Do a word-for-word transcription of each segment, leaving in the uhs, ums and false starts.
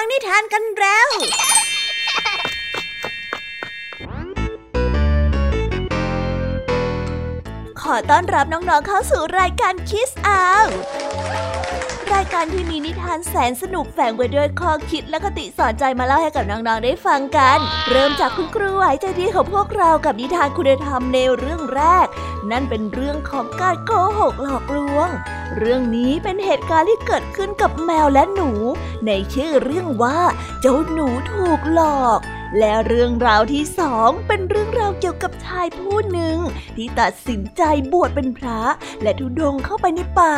ฟังนิทานกันแล้วขอต้อนรับน้องๆเข้าสู่รายการคิสอาวรายการที่มีนิทานแสนสนุกแฝงไปด้วยข้อคิดและคติสอนใจมาเล่าให้กับน้องๆได้ฟังกันเริ่มจากคุณครูไหวใจดีของพวกเรากับนิทานคุณธรรมในเรื่องแรกนั่นเป็นเรื่องของการโกหกหลอกลวงเรื่องนี้เป็นเหตุการณ์ที่เกิดขึ้นกับแมวและหนูในชื่อเรื่องว่าเจ้าหนูถูกหลอกและเรื่องราวที่สองเป็นเรื่องราวเกี่ยวกับชายผู้หนึ่งที่ตัดสินใจบวชเป็นพระและธุดงค์เข้าไปในป่า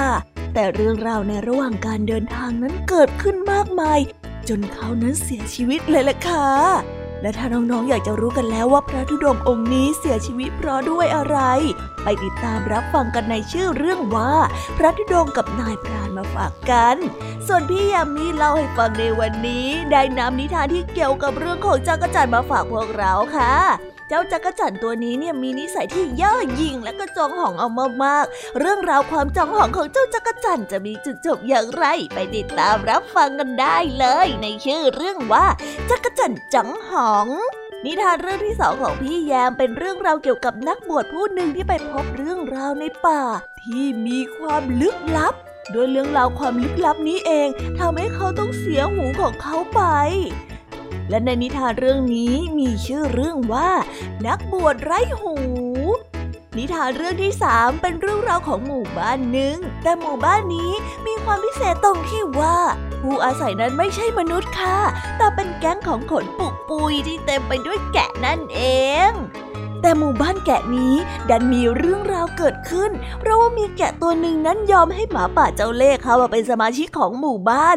แต่เรื่องราวในระหว่างการเดินทางนั้นเกิดขึ้นมากมายจนเขานั้นเสียชีวิตเลยล่ะค่ะและถ้าน้องๆอยากจะรู้กันแล้วว่าพระธุดงค์องค์นี้เสียชีวิตเพราะด้วยอะไรไปติดตามรับฟังกันในชื่อเรื่องว่าพระธุดงค์กับนายพรานมาฝากกันส่วนพี่ยามีเล่าให้ฟังในวันนี้ได้นำนิทานที่เกี่ยวกับเรื่องของจักรจั่นมาฝากพวกเราค่ะเจ้าจักรจั่นตัวนี้เนี่ยมีนิสัยที่เย่อหยิ่งและก็จองหองเอามากๆเรื่องราวความจองหองของเจ้าจักรจั่นจะมีจุดจบอย่างไรไปติดตามรับฟังกันได้เลยในชื่อเรื่องว่าจักรจั่นจองหองนิทานเรื่องที่สองของพี่แยมเป็นเรื่องราวเกี่ยวกับนักบวชผู้หนึ่งที่ไปพบเรื่องราวในป่าที่มีความลึกลับด้วยเรื่องราวความลึกลับนี้เองทำให้เขาต้องเสียหูของเขาไปและในนิทานเรื่องนี้มีชื่อเรื่องว่านักบวชไร้หูนิทานเรื่องที่สามเป็นเรื่องราวของหมู่บ้านหนึ่งแต่หมู่บ้านนี้มีความพิเศษตรงที่ว่าผู้อาศัยนั้นไม่ใช่มนุษย์ค่ะแต่เป็นแก๊งของขนปุกปุยที่เต็มไปด้วยแกะนั่นเองแต่หมู่บ้านแกะนี้ดันมีเรื่องราวเกิดขึ้นเพราะว่ามีแกะตัวหนึ่งนั้นยอมให้หมาป่าเจ้าเล่ห์เข้ามาเป็นสมาชิกของหมู่บ้าน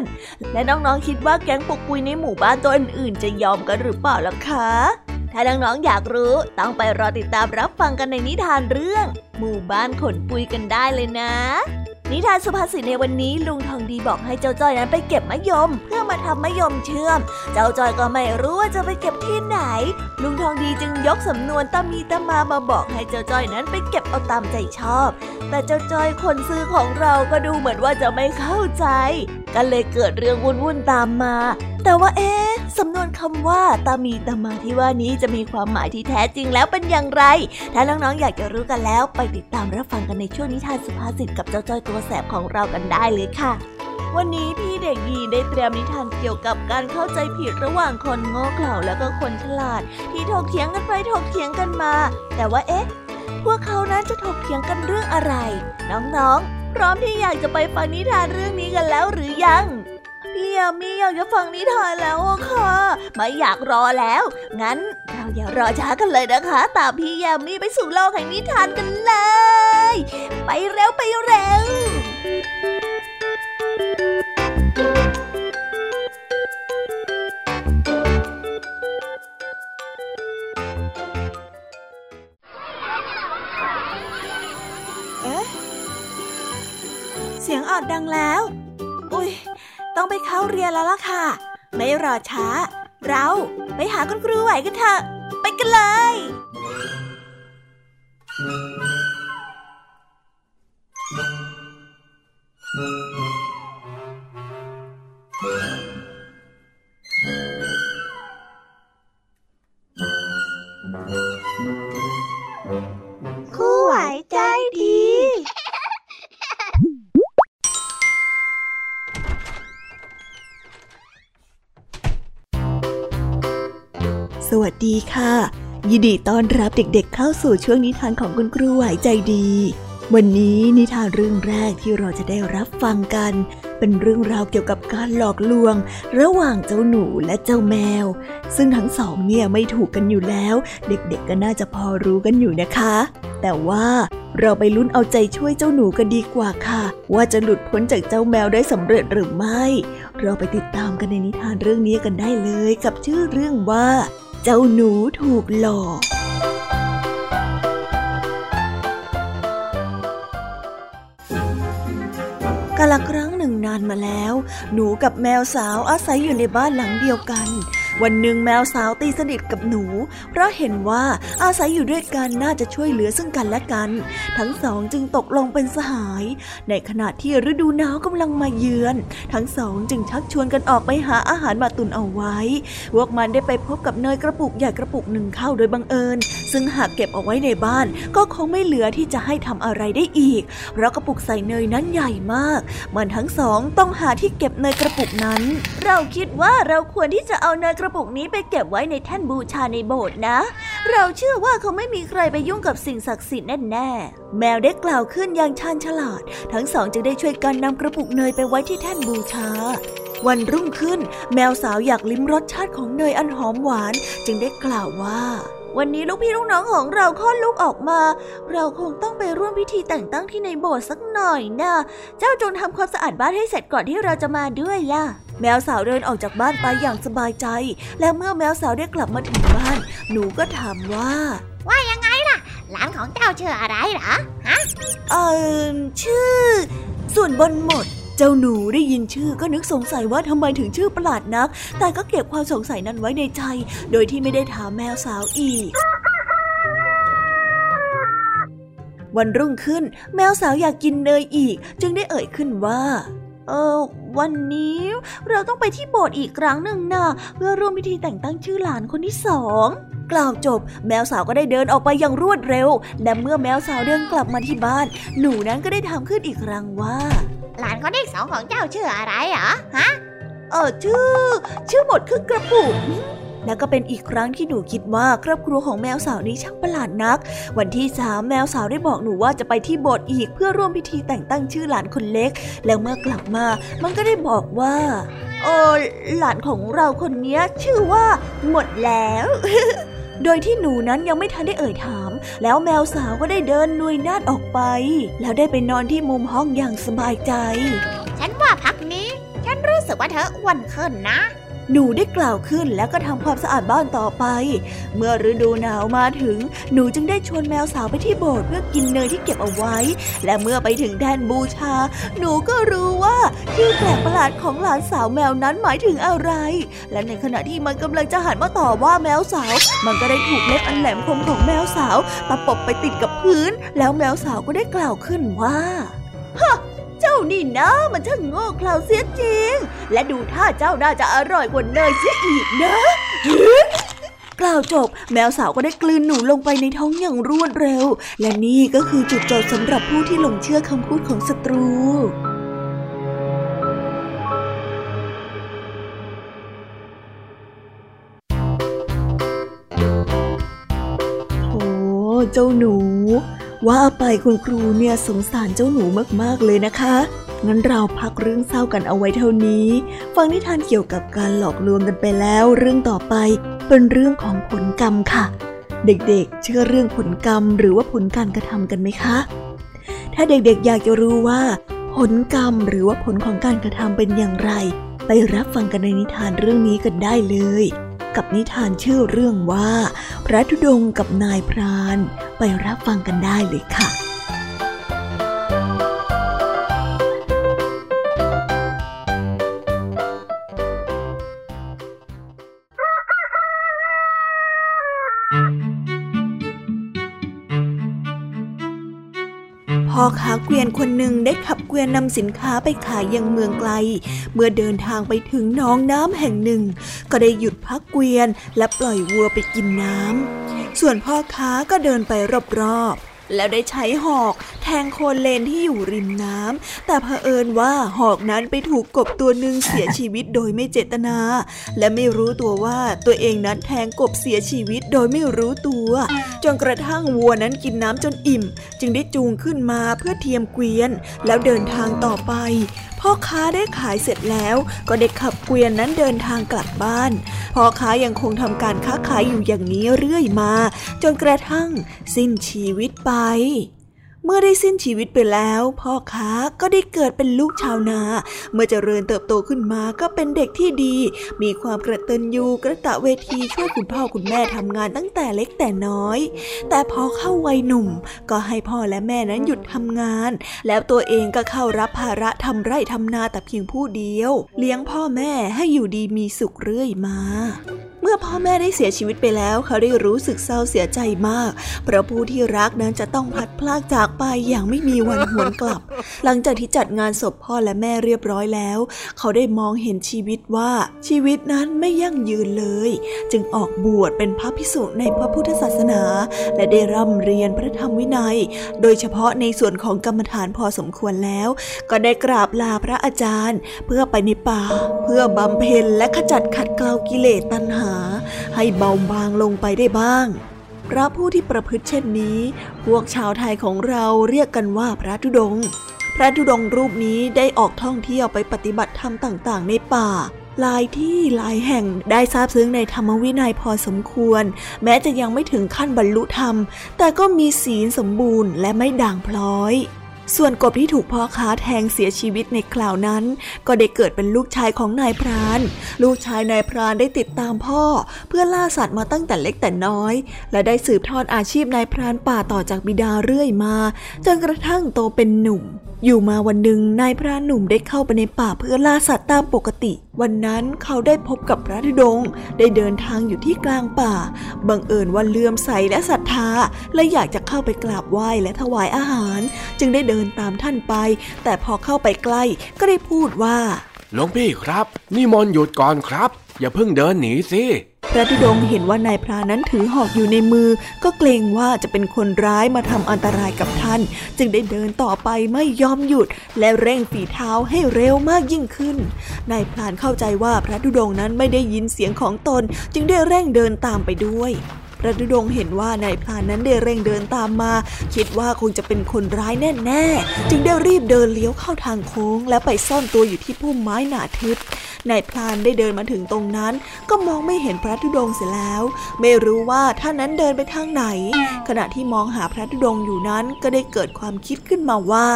และน้องๆคิดว่าแก๊งปุกปุยในหมู่บ้านตัวอื่นๆจะยอมกันหรือเปล่าล่ะคะถ้าน้องๆอยากรู้ต้องไปรอติดตามรับฟังกันในนิทานเรื่องหมู่บ้านขนปุยกันได้เลยนะนิทานสุภาษิตในวันนี้ลุงทองดีบอกให้เจ้าจ้อยนั้นไปเก็บมะยมเพื่อมาทำมะยมเชื่อมเจ้าจ้อยก็ไม่รู้ว่าจะไปเก็บที่ไหนลุงทองดีจึงยกสำนวนตามีตามามาบอกให้เจ้าจ้อยนั้นไปเก็บเอาตามใจชอบแต่เจ้าจ้อยคนซื้อของเราก็ดูเหมือนว่าจะไม่เข้าใจกันเลยเกิดเรื่องวุ่นๆตามมาแต่ว่าเอ๊ะสำนวนคำว่าตามีตามาที่ว่านี้จะมีความหมายที่แท้จริงแล้วเป็นอย่างไรถ้าน้องๆ อ, อยากจะรู้กันแล้วไปติดตามรับฟังกันในช่วงนิทานสุภาษิตกับเจ้าจ้อยตัวแสบของเรากันได้เลยค่ะวันนี้พี่เด็กดีได้เตรียมนิทานเกี่ยวกับการเข้าใจผิดระหว่างคนโง่เขลาและก็คนฉลาดที่ถกเถียงกันไปถกเถียงกันมาแต่ว่าเอ๊ะพวกเขานั้นจะถกเถียงกันเรื่องอะไรน้องๆพร้อมที่อยากจะไปฟังนิทานเรื่องนี้กันแล้วหรือยังพี่ยามีอยากจะฟังนิทานแล้วค่ะไม่อยากรอแล้วงั้นเราอย่ารอช้ากันเลยนะคะตามพี่ยามีไปสู่โลกแห่งนิทานกันเลยไปเร็วไปเร็วเอ๊ะเสียงออดดังแล้วอุ๊ยต้องไปเข้าเรียนแล้วล่ะค่ะไม่รอช้าเราไปหาคุณครูไหวกันเถอะไปกันเลยครูไหวใจดีสวัสดีค่ะยินดีต้อนรับเด็กๆเข้าสู่ช่วงนิทานของคุณครูไหวใจดีวันนี้นิทานเรื่องแรกที่เราจะได้รับฟังกันเป็นเรื่องราวเกี่ยวกับการหลอกลวงระหว่างเจ้าหนูและเจ้าแมวซึ่งทั้งสองเนี่ยไม่ถูกกันอยู่แล้วเด็กๆก็น่าจะพอรู้กันอยู่นะคะแต่ว่าเราไปลุ้นเอาใจช่วยเจ้าหนูกันดีกว่าค่ะว่าจะหลุดพ้นจากเจ้าแมวได้สำเร็จหรือไม่เราไปติดตามกันในนิทานเรื่องนี้กันได้เลยกับชื่อเรื่องว่าเจ้าหนูถูกหลอกกาลครั้งหนึ่งนานมาแล้วหนูกับแมวสาวอาศัยอยู่ในบ้านหลังเดียวกัน วันหนึ่งแมวสาวตีสนิทกับหนูเพราะเห็นว่าอาศัยอยู่ด้วยกันน่าจะช่วยเหลือซึ่งกันและกันทั้งสองจึงตกลงเป็นสหายในขณะที่ฤดูหนาวกำลังมาเยือนทั้งสองจึงชักชวนกันออกไปหาอาหารมาตุนเอาไว้พวกมันได้ไปพบกับเนยกระปุกใหญ่กระปุกหนึ่งเข้าโดยบังเอิญซึ่งหากเก็บเอาไว้ในบ้านก็คงไม่เหลือที่จะให้ทำอะไรได้อีกเพราะกระปุกใส่เนยนั้นใหญ่มากมันทั้งสองต้องหาที่เก็บเนยกระปุกนั้นเราคิดว่าเราควรที่จะเอาเนยกระปุกนี้ไปเก็บไว้ในแท่นบูชาในโบสถ์นะเราเชื่อว่าเขาไม่มีใครไปยุ่งกับสิ่งศักดิ์สิทธิ์แน่ๆแมวได้กล่าวขึ้นอย่างชาญฉลาดทั้งสองจึงได้ช่วยกันนำกระปุกเนยไปไว้ที่แท่นบูชาวันรุ่งขึ้นแมวสาวอยากลิ้มรสชาติของเนยอันหอมหวานจึงได้กล่าวว่าวันนี้ลูกพี่ลูกน้องของเราคลอดลูกออกมาเราคงต้องไปร่วมพิธีแต่งตั้งที่ในโบสถ์สักหน่อยนะเจ้าจงทำความสะอาดบ้านให้เสร็จก่อนที่เราจะมาด้วยล่ะแมวสาวเดินออกจากบ้านไปอย่างสบายใจและเมื่อแมวสาวได้กลับมาถึงบ้านหนูก็ถามว่าว่ายังไงล่ะหลานของเจ้าชื่ออะไรเหรอฮะเอ่อชื่อส่วนบนหมดเจ้าหนูได้ยินชื่อก็นึกสงสัยว่าทำไมถึงชื่อประหลาดนักแต่ก็เก็บความสงสัยนั้นไว้ในใจโดยที่ไม่ได้ถามแมวสาวอีกวันรุ่งขึ้นแมวสาวอยากกินเนยอีกจึงได้เอ่ยขึ้นว่าเออวันนี้เราต้องไปที่โบสถ์อีกครั้งหนึ่งนะเพื่อร่วมพิธีแต่งตั้งชื่อหลานคนที่สองกล่าวจบแมวสาวก็ได้เดินออกไปอย่างรวดเร็วและเมื่อแมวสาวเดินกลับมาที่บ้านหนูนั้นก็ได้ถามขึ้นอีกครั้งว่าหลานคนที่สองของเจ้าชื่ออะไรเหรอฮะเออชื่อชื่อหมดคือกระปุกแล้วก็เป็นอีกครั้งที่หนูคิดว่าครอบครัวของแมวสาวนี้ช่างประหลาดนักวันที่สามแมวสาวได้บอกหนูว่าจะไปที่โบสถ์อีกเพื่อร่วมพิธีแต่งตั้งชื่อหลานคนเล็กแล้วเมื่อกลับมามันก็ได้บอกว่าเออหลานของเราคนนี้ชื่อว่าหมดแล้ว โดยที่หนูนั้นยังไม่ทันได้เอ่ยถามแล้วแมวสาวก็ได้เดินนุยนาดออกไปแล้วได้ไปนอนที่มุมห้องอย่างสบายใจฉันว่าพักนี้ฉันรู้สึกว่าเธออ้วนขึ้นนะหนูได้กล่าวขึ้นแล้วก็ทำความสะอาดบ้านต่อไปเมื่อฤดูหนาวมาถึงหนูจึงได้ชวนแมวสาวไปที่โบสถ์เพื่อกินเนยที่เก็บเอาไว้และเมื่อไปถึงแท่นบูชาหนูก็รู้ว่าชื่อแปลกประหลาดของหลานสาวแมวนั้นหมายถึงอะไรและในขณะที่มันกำลังจะหันมาต่อว่าแมวสาวมันก็ได้ถูกเล็บอันแหลมคมของแมวสาวตะปบไปติดกับพื้นแล้วแมวสาวก็ได้กล่าวขึ้นว่าฮะเจ้านี่นะมันช่างโง่เขลาเสียจริงและดูท่าเจ้าน่าจะอร่อยกว่าเนยเสียอีกนะกล่าวจบแมวสาวก็ได้กลืนหนูลงไปในท้องอย่างรวดเร็วและนี่ก็คือจุดจบสำหรับผู้ที่หลงเชื่อคำพูดของศัตรูโอ้เจ้าหนูว่าไปคุณครูเนี่ยสงสารเจ้าหนูมากๆเลยนะคะงั้นเราพักเรื่องเศร้ากันเอาไว้เท่านี้ฟังนิทานเกี่ยวกับการหลอกลวงกันไปแล้วเรื่องต่อไปเป็นเรื่องของผลกรรมค่ะเด็กๆเชื่อเรื่องผลกรรมหรือว่าผลการกระทำกันไหมคะถ้าเด็กๆอยากจะรู้ว่าผลกรรมหรือว่าผลของการกระทำเป็นอย่างไรไปรับฟังกันในนิทานเรื่องนี้กันได้เลยกับนิทานชื่อเรื่องว่าพระธุดงค์กับนายพรานไปรับฟังกันได้เลยค่ะพ่อค้าเกวียนคนหนึ่งได้ขับเกวียนนำสินค้าไปขายยังเมืองไกลเมื่อเดินทางไปถึงหนองน้ำแห่งหนึ่งก็ได้หยุดพักเกวียนและปล่อยวัวไปกินน้ำส่วนพ่อค้าก็เดินไปรอบๆแล้วได้ใช้หอกแทงโคนเลนที่อยู่ริมน้ำแต่เผอิญว่าหอกนั้นไปถูกกบตัวหนึ่งเสียชีวิตโดยไม่เจตนาและไม่รู้ตัวว่าตัวเองนั้นแทงกบเสียชีวิตโดยไม่รู้ตัวจนกระทั่งวัวนั้นกินน้ำจนอิ่มจึงได้จูงขึ้นมาเพื่อเทียมเกวียนแล้วเดินทางต่อไปพ่อค้าได้ขายเสร็จแล้วก็ได้ขับเกวียนนั้นเดินทางกลับบ้านพ่อค้ายังคงทำการค้าขายอยู่อย่างนี้เรื่อยมาจนกระทั่งสิ้นชีวิตไปเมื่อได้สิ้นชีวิตไปแล้วพ่อค้าก็ได้เกิดเป็นลูกชาวนาเมื่อเจริญเติบโตขึ้นมาก็เป็นเด็กที่ดีมีความกระตัญญูกระตะเวทีช่วยคุณพ่อคุณแม่ทำงานตั้งแต่เล็กแต่น้อยแต่พอเข้าวัยหนุ่มก็ให้พ่อและแม่นั้นหยุดทำงานแล้วตัวเองก็เข้ารับภาระทำไร่ทำนาแต่เพียงผู้เดียวเลี้ยงพ่อแม่ให้อยู่ดีมีสุขเรื่อยมา มื่อพ่อแม่ได้เสียชีวิตไปแล้วเขาได้รู้สึกเศร้าเสียใจมากเพราะผู้ที่รักนั้นจะต้องพัดพลากจากไปอย่างไม่มีวันหวนกลับหลังจากที่จัดงานศพพ่อและแม่เรียบร้อยแล้วเขาได้มองเห็นชีวิตว่าชีวิตนั้นไม่ยั่งยืนเลยจึงออกบวชเป็นพระภิกษุในพระพุทธศาสนาและได้ร่ำเรียนพระธรรมวินัยโดยเฉพาะในส่วนของกรรมฐานพอสมควรแล้วก็ได้กราบลาพระอาจารย์เพื่อไปในป่าเพื่อบำเพ็ญและขจัดขัดเกลากิเลสตัณหาให้เบาบางลงไปได้บ้างพระผู้ที่ประพฤติเช่นนี้พวกชาวไทยของเราเรียกกันว่าพระธุดงค์พระธุดงค์รูปนี้ได้ออกท่องเที่ยวไปปฏิบัติธรรมต่างๆในป่าหลายที่หลายแห่งได้ซาบซึ้งในธรรมวินัยพอสมควรแม้จะยังไม่ถึงขั้นบรรลุธรรมแต่ก็มีศีลสมบูรณ์และไม่ด่างพร้อยส่วนกบที่ถูกพ่อค้าแทงเสียชีวิตในคราวนั้นก็ได้เกิดเป็นลูกชายของนายพรานลูกชายนายพรานได้ติดตามพ่อเพื่อล่าสัตว์มาตั้งแต่เล็กแต่น้อยและได้สืบทอดอาชีพนายพรานป่าต่อจากบิดาเรื่อยมาจนกระทั่งโตเป็นหนุ่มอยู่มาวันหนึ่งนายพรานหนุ่มได้เข้าไปในป่าเพื่อล่าสัตว์ตามปกติวันนั้นเขาได้พบกับพระธุดงค์ได้เดินทางอยู่ที่กลางป่าบังเอิญว่าเลื่อมใสและศรัทธาและอยากจะเข้าไปกราบไหว้และถวายอาหารจึงได้เดินตามท่านไปแต่พอเข้าไปใกล้ก็ได้พูดว่าหลวงพี่ครับนิมนต์หยุดก่อนครับอย่าเพิ่งเดินหนีสิพระธุดงค์เห็นว่านายพรานนั้นถือหอกอยู่ในมือก็เกรงว่าจะเป็นคนร้ายมาทำอันตรายกับท่านจึงได้เดินต่อไปไม่ยอมหยุดและเร่งฝีเท้าให้เร็วมากยิ่งขึ้นนายพรานเข้าใจว่าพระธุดงค์นั้นไม่ได้ยินเสียงของตนจึงได้เร่งเดินตามไปด้วยพระธุดงค์เห็นว่านายพรานนั้นได้เร่งเดินตามมาคิดว่าคงจะเป็นคนร้ายแน่ๆจึงได้รีบเดินเลี้ยวเข้าทางโค้งและไปซ่อนตัวอยู่ที่พุ่มไม้หนาทึบนายพรานได้เดินมาถึงตรงนั้นก็มองไม่เห็นพระธุดงค์เสียแล้วไม่รู้ว่าท่านนั้นเดินไปทางไหนขณะที่มองหาพระธุดงค์อยู่นั้นก็ได้เกิดความคิดขึ้นมาว่า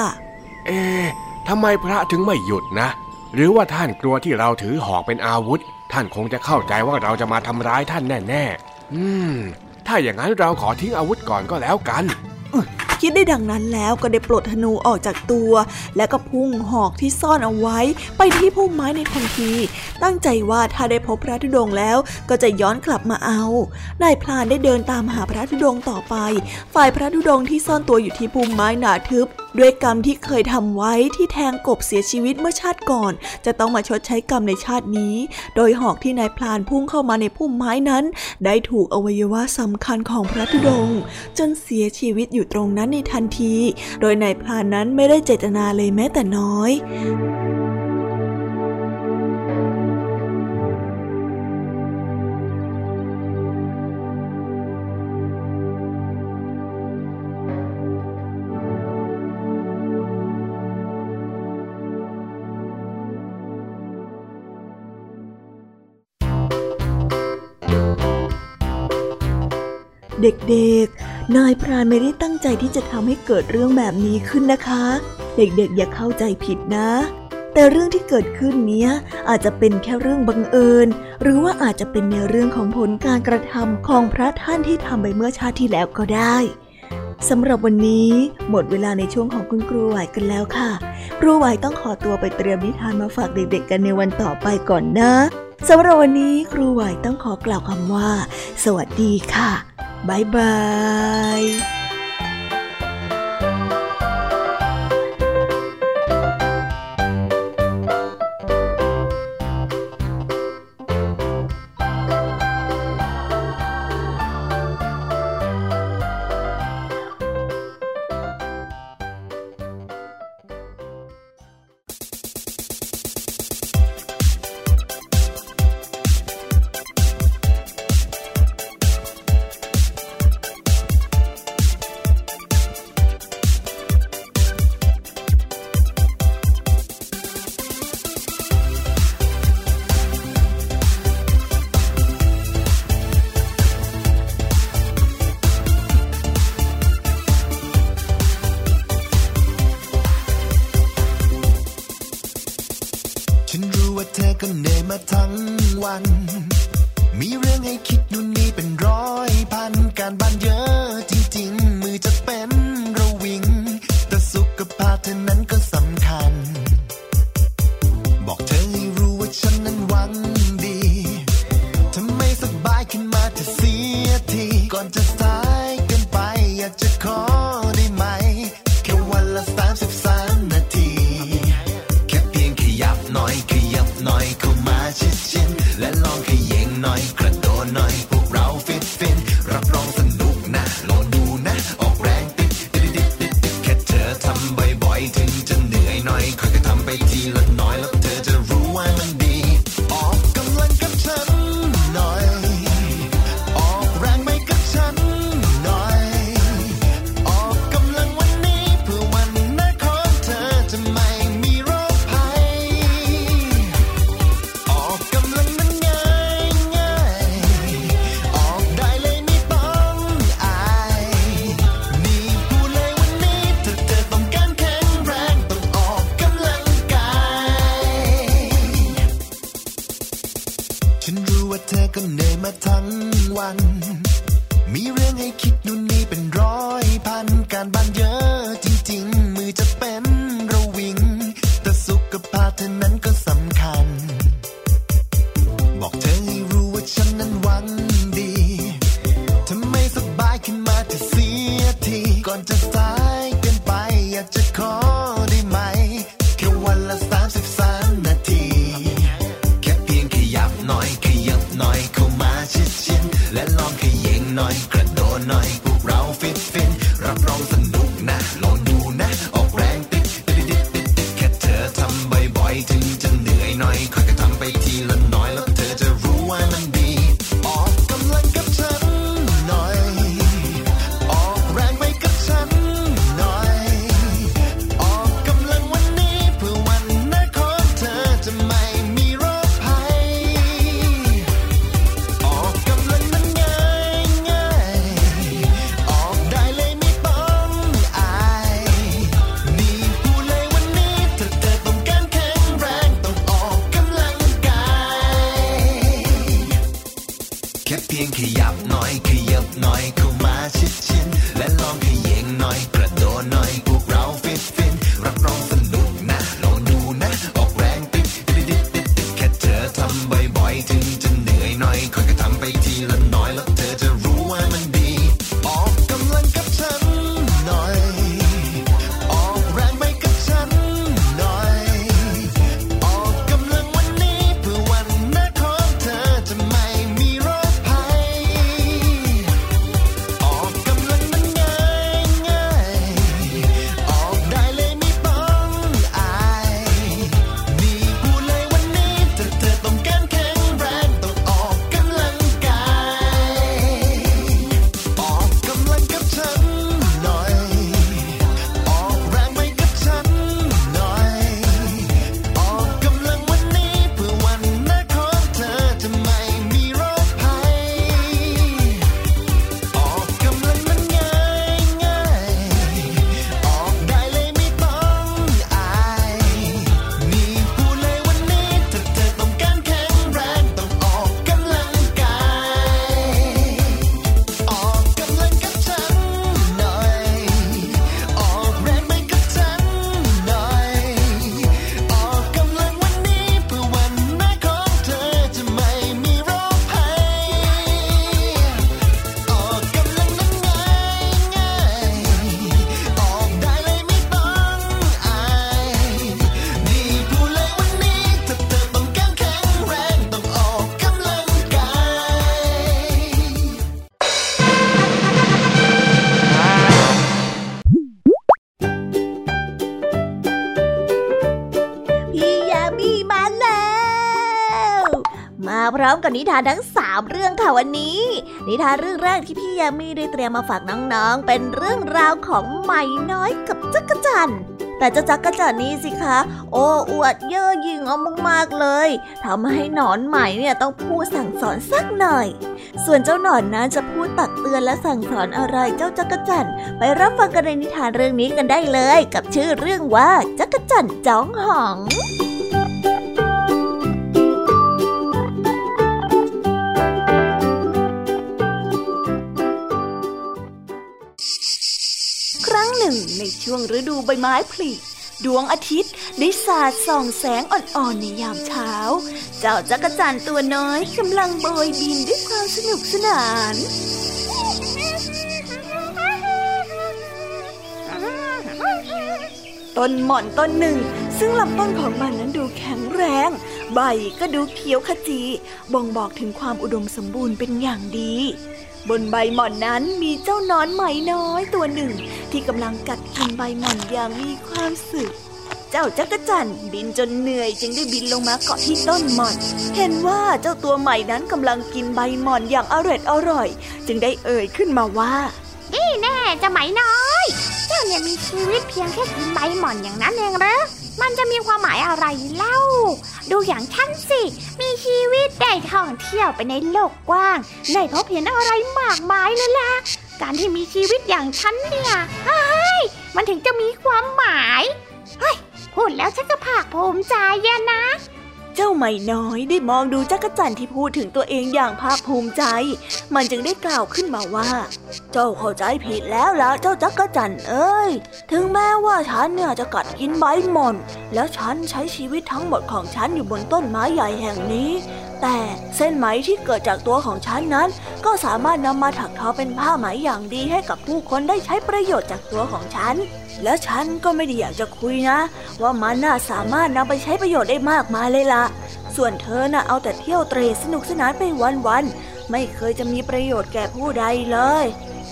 เอ๊ะทำไมพระถึงไม่หยุดนะหรือว่าท่านกลัวที่เราถือหอกเป็นอาวุธท่านคงจะเข้าใจว่าเราจะมาทำร้ายท่านแน่ๆอืมถ้าอย่างนั้นเราขอทิ้งอาวุธก่อนก็แล้วกันคิดได้ดังนั้นแล้วก็ได้ปลดธนูออกจากตัวและก็พุ่งหอกที่ซ่อนเอาไว้ไปที่พุ่มไม้ในทันทีตั้งใจว่าถ้าได้พบพระธุดงค์แล้วก็จะย้อนกลับมาเอานายพรานได้เดินตามหาพระธุดงค์ต่อไปฝ่ายพระธุดงค์ที่ซ่อนตัวอยู่ที่พุ่มไม้หนาทึบด้วยกรรมที่เคยทำไว้ที่แทงกบเสียชีวิตเมื่อชาติก่อนจะต้องมาชดใช้กรรมในชาตินี้โดยหอกที่นายพรานพุ่งเข้ามาในพุ่มไม้นั้นได้ถูกอวัยวะสำคัญของพระธุดงค์จนเสียชีวิตอยู่ตรงนั้นในทันทีโดยนายพรานนั้นไม่ได้เจตนาเลยแม้แต่น้อยเด็กๆนายพรานไม่ได้ตั้งใจที่จะทำให้เกิดเรื่องแบบนี้ขึ้นนะคะเด็กๆอย่าเข้าใจผิดนะแต่เรื่องที่เกิดขึ้นเนี้ยอาจจะเป็นแค่เรื่องบังเอิญหรือว่าอาจจะเป็นในเรื่องของผลการกระทำของพระท่านที่ทำไปเมื่อชาติที่แล้วก็ได้สำหรับวันนี้หมดเวลาในช่วงของคุณครูไหวกันแล้วค่ะครูไหวต้องขอตัวไปเตรียมนิทานมาฝากเด็กๆกันในวันต่อไปก่อนนะสำหรับวันนี้ครูไหวต้องขอกล่าวคำว่าสวัสดีค่ะบายบายบอกเธอให้รู้ว่าฉันนั้นหวังดีทำไมสัก ว่าเธอก็เหนื่อยมาทั้งวันมีเรื่องให้คิดนู่นนี่เป็นร้อยพันการบ้านเยอะจริงๆมือจะเป็นระวิงแต่สุขภาพเธอนั้นก็สำคัญบอกเธอให้รู้ว่าฉันนั้นหวังดีถ้าไม่สบายขึ้นมาจะเสียทีก่อนจะสายเกินไปอยากจะขอได้ไหมแค่วันละสามสิบสามนาทีแค่เพียงขยับหน่อยขยับหน่อยเข้ามาชิดชิดและลองขยิงหน่อยกระโดดหน่อยพวกเราฟิตฟินรับรองสนุกนะลองดูนะออกแรงติ๊กติ๊กติ๊กติ๊กติ๊กแค่เธอทำบ่อยๆถึงจะเหนื่อยหน่อยค่อยก็ทำไปทีละน้อยแล้วเธอจะรู้ว่ามันดีออกกำลังกับฉันหน่อยออกแรงไปกับฉันหน่อยออกกำลังวันนี้เพื่อวันหน้าของเธอจะไม่มีโรคภัยออกกำลังนั้นง่ายง่ายออกได้เลยไม่ต้องอายนี่พูดเลยวันนี้ถ้าเธอต้องการแข็งแรงต้องออกกำลังกายแค่เพียงขยับหน่อยขยับหน่อยเข้ามาชิดชิดและลองขยิงหน่อยกระโดดหน่อยพวกเราฟิตฟินรับรองสนุกนะลองดูนะออกแรงติ๊กติ๊กติ๊กติ๊กติ๊กแค่เธอทำบ่อยๆถึงจะเหนื่อยหน่อยค่อยก็ทำไปทีละน้อยแล้วเธอจะรู้ว่ามันดีออกกำลังกับฉันหน่อยออกแรงไปกับฉันหน่อยออกกำลังวันนี้เพื่อวันหน้าของเธอจะไม่มีโรคภัยออกกำลังนั้นง่ายง่ายออกได้เลยไม่ต้องอายนี่พูดเลยวันนี้ถ้าเธอต้องการแข็งแรงต้องออกกำลังกายออกกำลังกับฉันหน่อยออกแรงไปกับฉันหน่อยออกกำลังวันนี้เพื่อวันหน้าของเธอจะไม่มีโรคภัย ออกกำลังมันง่ายง่ายออกได้เลยไม่ต้องอายนี่พูดเลยวันนี้ถ้าเธอต้องการแข็งแรงต้องออกกำลังกายออกกำลังกับฉันหน่อยออกแรงไปกับฉันหน่อยออกกำลังวันนี้เพื่อวันหน้าของเธอจะไม่มีโรคภัย ออกกำลังนั้นง่ายง่ายออกได้เลยไม่ต้องอายนี่พูดเลยวันนี้ถ้าเธอต้องการแข็งแรงต้องออกกำลังกาย พี่ยามีมาแล้ว มาพร้อมกับนิทานทั้งสามเรื่องค่ะวันนี้ นิทานเรื่องแรกที่พี่ยามีได้เตรียมมาฝากน้องๆ เป็นเรื่องราวของไหมน้อยกับจักรจันทร์ แต่เจ้าจักรจันทร์นี่สิคะ โอ้อวดเย่อหยิ่งเอามากๆเลยทำให้หนอนไหมเนี่ยต้องพูดสั่งสอนสักหน่อย ส่วนเจ้าหนอนนะจะพูดตักเตือนและสั่งสอนอะไรเจ้าจักรจันทร์ไปรับฟังกันในนิทานเรื่องนี้กันได้เลย กับชื่อเรื่องว่าจักรจันทร์จ้องหอง ครั้งหนึ่งในช่วงฤดูใบไม้ผลิดวงอาทิตย์ได้สาดส่องแสงอ่อนๆในยามเช้า เจ้าจักรจันทร์ตัวน้อยกำลังโบยบินด้วยความสนุกสนาน ต้นหม่อนต้นหนึ่งซึ่งลำต้นของมันนั้นดูแข็งแรง ใบก็ดูเขียวขจีบ่งบอกถึงความอุดมสมบูรณ์เป็นอย่างดี บนใบหม่อนนั้นมีเจ้านอนไหมน้อยตัวหนึ่งที่กำลังกัดกินใบหม่อนอย่างมีความสุข เจ้าจักรจันทร์บินจนเหนื่อยจึงได้บินลงมาเกาะที่ต้นหม่อน เห็นว่าเจ้าตัวใหม่นั้นกำลังกินใบหม่อนอย่างอร่อยอร่อยจึงได้เอ่ยขึ้นมาว่านี่แน่เจ้าไหมน้อยเจ้าเนี่ยมีชีวิตเพียงแค่กินใบหม่อนอย่างนั้นเองเหรอมันจะมีความหมายอะไรเล่าดูอย่างฉันสิมีชีวิตได้ท่องเที่ยวไปในโลกกว้างได้พบเห็นอะไรมากมายเลยล่ะการที่มีชีวิตอย่างฉันเนี่ยเฮ้ยมันถึงจะมีความหมายเฮ้ยพูดแล้วฉันก็ภาคภูมิใจนะ เจ้าไม่น้อยได้มองดูจักจั่นที่พูดถึงตัวเองอย่างภาคภูมิใจมันจึงได้กล่าวขึ้นมาว่าเจ้าเข้าใจผิดแล้วล่ะเจ้าจักจั่นเอ้ยถึงแม้ว่าฉันเนี่ยจะกัดกินใบหม่อนแล้วฉันใช้ชีวิตทั้งหมดของฉันอยู่บนต้นไม้ใหญ่แห่งนี้แต่เส้นไหมที่เกิดจากตัวของฉันนั้นก็สามารถนำมาถักทอเป็นผ้าไหมอย่างดีให้กับผู้คนได้ใช้ประโยชน์จากตัวของฉันและฉันก็ไม่ได้อยากจะคุยนะว่ามันน่าสามารถนำไปใช้ประโยชน์ได้มากมายเลยล่ะส่วนเธอน่ะเอาแต่เที่ยวเตร่สนุกสนานไปวันๆไม่เคยจะมีประโยชน์แก่ผู้ใดเลย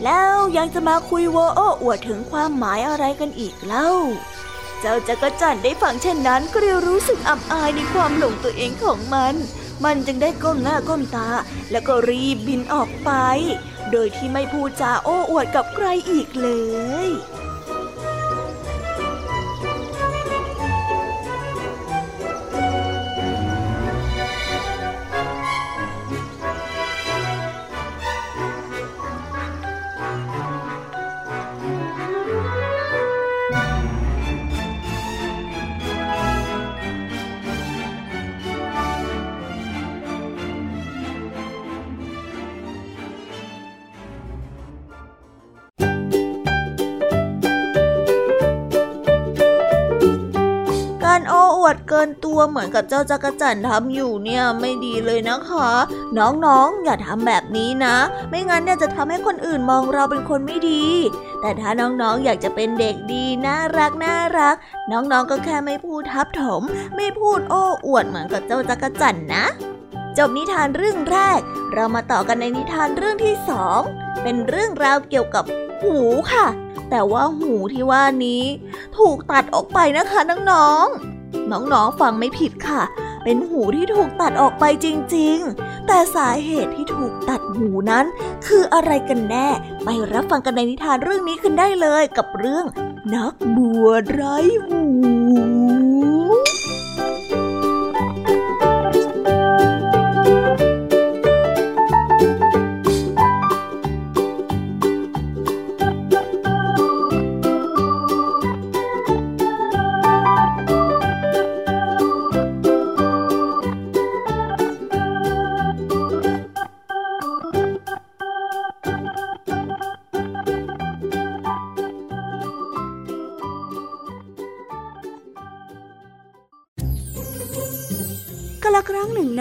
แล้วยังจะมาคุยโว้ออวดถึงความหมายอะไรกันอีกเล่าเจ้าจักจั่นได้ฟังเช่นนั้นก็รู้สึกอับอายในความหลงตัวเองของมันมันจึงได้ก้มหน้าก้มตาแล้วก็รีบบินออกไปโดยที่ไม่พูดจาโอ้อวดกับใครอีกเลยเกินตัวเหมือนกับเจ้าจักจั่นทำอยู่เนี่ยไม่ดีเลยนะคะน้องๆอย่าทำแบบนี้นะไม่งั้นเนี่ยจะทำให้คนอื่นมองเราเป็นคนไม่ดีแต่ถ้าน้องๆอยากจะเป็นเด็กดีน่ารักน่ารักน้องๆก็แค่ไม่พูดทับถมไม่พูดโอ้อวดเหมือนกับเจ้าจักจั่นนะจบนิทานเรื่องแรกเรามาต่อกันในนิทานเรื่องที่สองเป็นเรื่องราวเกี่ยวกับหูค่ะแต่ว่าหูที่ว่านี้ถูกตัดออกไปนะคะน้องๆน้องๆฟังไม่ผิดค่ะเป็นหูที่ถูกตัดออกไปจริงๆแต่สาเหตุที่ถูกตัดหูนั้นคืออะไรกันแน่ไปรับฟังกันในนิทานเรื่องนี้กันได้เลยกับเรื่องนักบวชไร้หู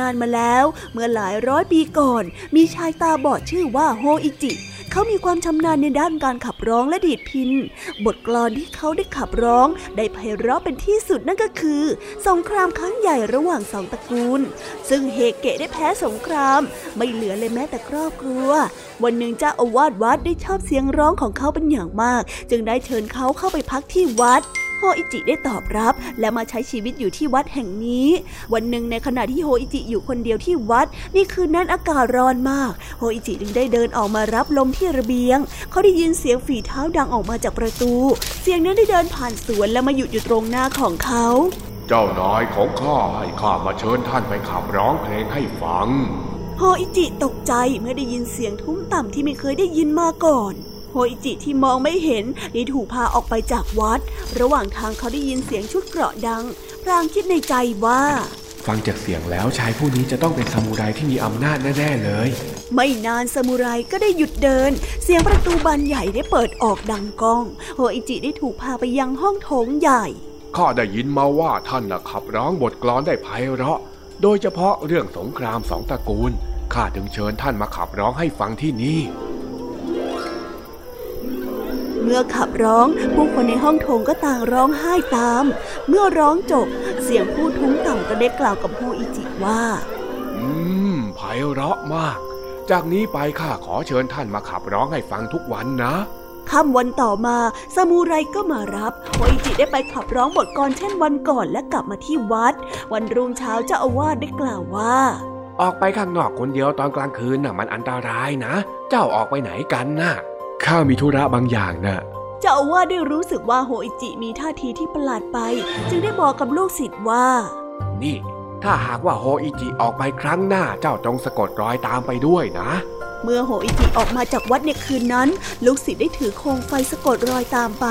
นานมาแล้วเมื่อหลายร้อยปีก่อนมีชายตาบอดชื่อว่าโฮอิจิเขามีความชำนาญในด้านการขับร้องและดีดพิณบทกลอนที่เขาได้ขับร้องได้ไพเราะเป็นที่สุดนั่นก็คือสงครามครั้งใหญ่ระหว่างสองตระกูลซึ่งเฮเกะได้แพ้สงครามไม่เหลือเลยแม้แต่ครอบครัววันหนึ่งเจ้าอาวาสวัดได้ชอบเสียงร้องของเขาเป็นอย่างมากจึงได้เชิญเขาเข้าไปพักที่วัดโฮอิจิได้ตอบรับและมาใช้ชีวิตอยู่ที่วัดแห่งนี้วันหนึ่งในขณะที่โฮอิจิอยู่คนเดียวที่วัดในคืนนั้นอากาศร้อนมากโฮอิจิจึงได้เดินออกมารับลมที่ระเบียงเขาได้ยินเสียงฝีเท้าดังออกมาจากประตูเสียงนั้นได้เดินผ่านสวนและมาหยุดอยู่ตรงหน้าของเขาเจ้านายของข้าให้ข้ามาเชิญท่านไปขับร้องเพลงให้ฟังโฮอิจิตกใจเมื่อได้ยินเสียงทุ้มต่ำที่ไม่เคยได้ยินมาก่อนโฮอิจิที่มองไม่เห็นได้ถูกพาออกไปจากวัดระหว่างทางเขาได้ยินเสียงชุดเกราะดังพลางคิดในใจว่าฟังจากเสียงแล้วชายผู้นี้จะต้องเป็นซามูไรที่มีอำนาจแน่ๆเลยไม่นานซามูไรก็ได้หยุดเดินเสียงประตูบานใหญ่ได้เปิดออกดังก้องโฮอิจิได้ถูกพาไปยังห้องโถงใหญ่ข้าได้ยินมาว่าท่านน่ะขับร้องบทกลอนได้ไพเราะโดยเฉพาะเรื่องสงครามสองตระกูลข้าถึงเชิญท่านมาขับร้องให้ฟังที่นี่เมื่อขับร้องผู้คนในห้องโถงก็ต่างร้องไห้ตามเมื่อร้องจบเสียงผู้ทุ้มต่ำก็ได้กล่าวกับโฮอิจิว่าอืมไพเราะมากจากนี้ไปข้าขอเชิญท่านมาขับร้องให้ฟังทุกวันนะค่ำวันต่อมาซามูไรก็มารับโฮอิจิได้ไปขับร้องบทกลอนเช่นวันก่อนและกลับมาที่วัดวันรุ่งเช้าเจ้าอาวาสได้กล่าวว่าออกไปข้างนอกคนเดียวตอนกลางคืนน่ะมันอันตรายนะเจ้าออกไปไหนกันน่ะข้ามีธุระบางอย่างนะเจ้าอาวาสได้รู้สึกว่าโฮอิจิมีท่าทีที่ประหลาดไปจึงได้บอกกับลูกศิษย์ว่านี่ถ้าหากว่าโฮอิจิออกไปครั้งหน้าเจ้าจงสะกดรอยตามไปด้วยนะ เมื่อโหอิจิออกมาจากวัดในคืนนั้นลูกศิษย์ได้ถือโคมไฟสะกดรอยตามไป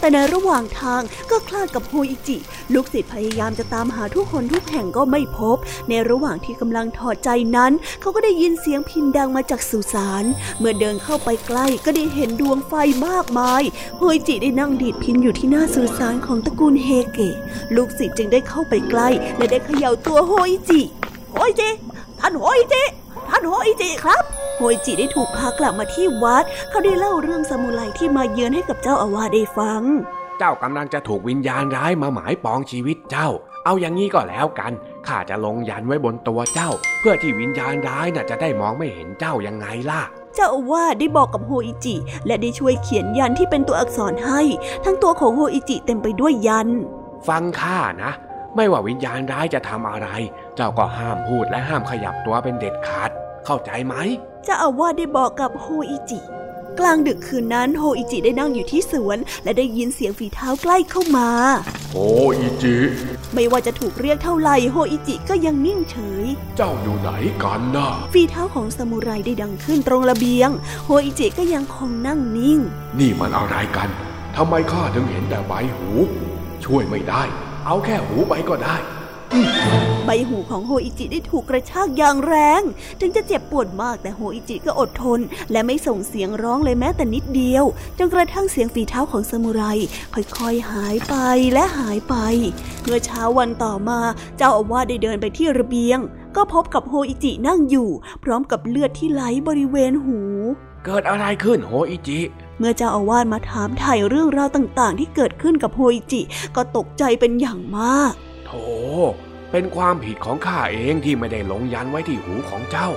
แต่ในระหว่างทางก็คลาดกับโหอิจิลูกศิษย์พยายามจะตามหาทุกคนทุกแห่งก็ไม่พบในระหว่างที่กำลังถอดใจนั้นเขาก็ได้ยินเสียงพิณดังมาจากสุสานเมื่อเดินเข้าไปใกล้ก็ได้เห็นดวงไฟมากมายโหอิจิได้นั่งดีดพิณอยู่ที่หน้าสุสานของตระกูลเฮเกะลูกศิษย์จึงได้เข้าไปใกล้และได้เขย่าตัวโหอิจิโหอิจิท่านโหอิจิท่านโหอิจิครับโหอิจิได้ถูกพากลับมาที่วัดเขาได้เล่าเรื่องซามูไรที่มาเยือนให้กับเจ้าอาวาสได้ฟังเจ้ากำลังจะถูกวิญญาณร้ายมาหมายปองชีวิตเจ้าเอาอย่างนี้ก็แล้วกันข้าจะลงยันต์ไว้บนตัวเจ้าเพื่อที่วิญญาณร้ายน่ะจะได้มองไม่เห็นเจ้ายังไงล่ะเจ้าอาวาสได้บอกกับโหอิจิและได้ช่วยเขียนยันต์ที่เป็นตัวอักษรให้ทั้งตัวของโหอิจิเต็มไปด้วยยันต์ฟังข้านะไม่ว่าวิญญาณร้ายจะทำอะไรเจ้าก็ห้ามพูดและห้ามขยับตัวเป็นเด็ดขาดเข้าใจไหมเจ้าอาวาสได้บอกกับโหอิจิกลางดึกคืนนั้นโหอิจิได้นั่งอยู่ที่สวนและได้ยินเสียงฝีเท้าใกล้เข้ามาโหอิจิไม่ว่าจะถูกเรียกเท่าไหร่โหอิจิก็ยังนิ่งเฉยเจ้าอยู่ไหนกันนะฝีเท้าของซามูไรได้ดังขึ้นตรงระเบียงโหอิจิก็ยังคงนั่งนิ่งนี่มันอะไรกันทำไมข้าถึงเห็นแต่ใบหูช่วยไม่ได้เอาแค่หูไปก็ได้ใบหูของโหอิจิได้ถูกกระชากอย่างแรงถึงจะเจ็บปวดมากแต่โหอิจิก็อดทนและไม่ส่งเสียงร้องเลยแม้แต่นิดเดียวจนกระทั่งเสียงฝีเท้าของซามูไรค่อยๆหายไปและหายไปเมื่อเช้าวันต่อมาเจ้าอาวาสได้เดินไปที่ระเบียงก็พบกับโหอิจินั่งอยู่พร้อมกับเลือดที่ไหลบริเวณหูเกิดอะไรขึ้นโหอิจิเมื่อเจ้าอาวาสมาถามไถ่เรื่องราวต่างๆที่เกิดขึ้นกับโหอิจิก็ตกใจเป็นอย่างมากโธ่เป็นความผิดของข้าเองที่ไม่ได้ลงยันต์ไว้ที่หูของเจ้า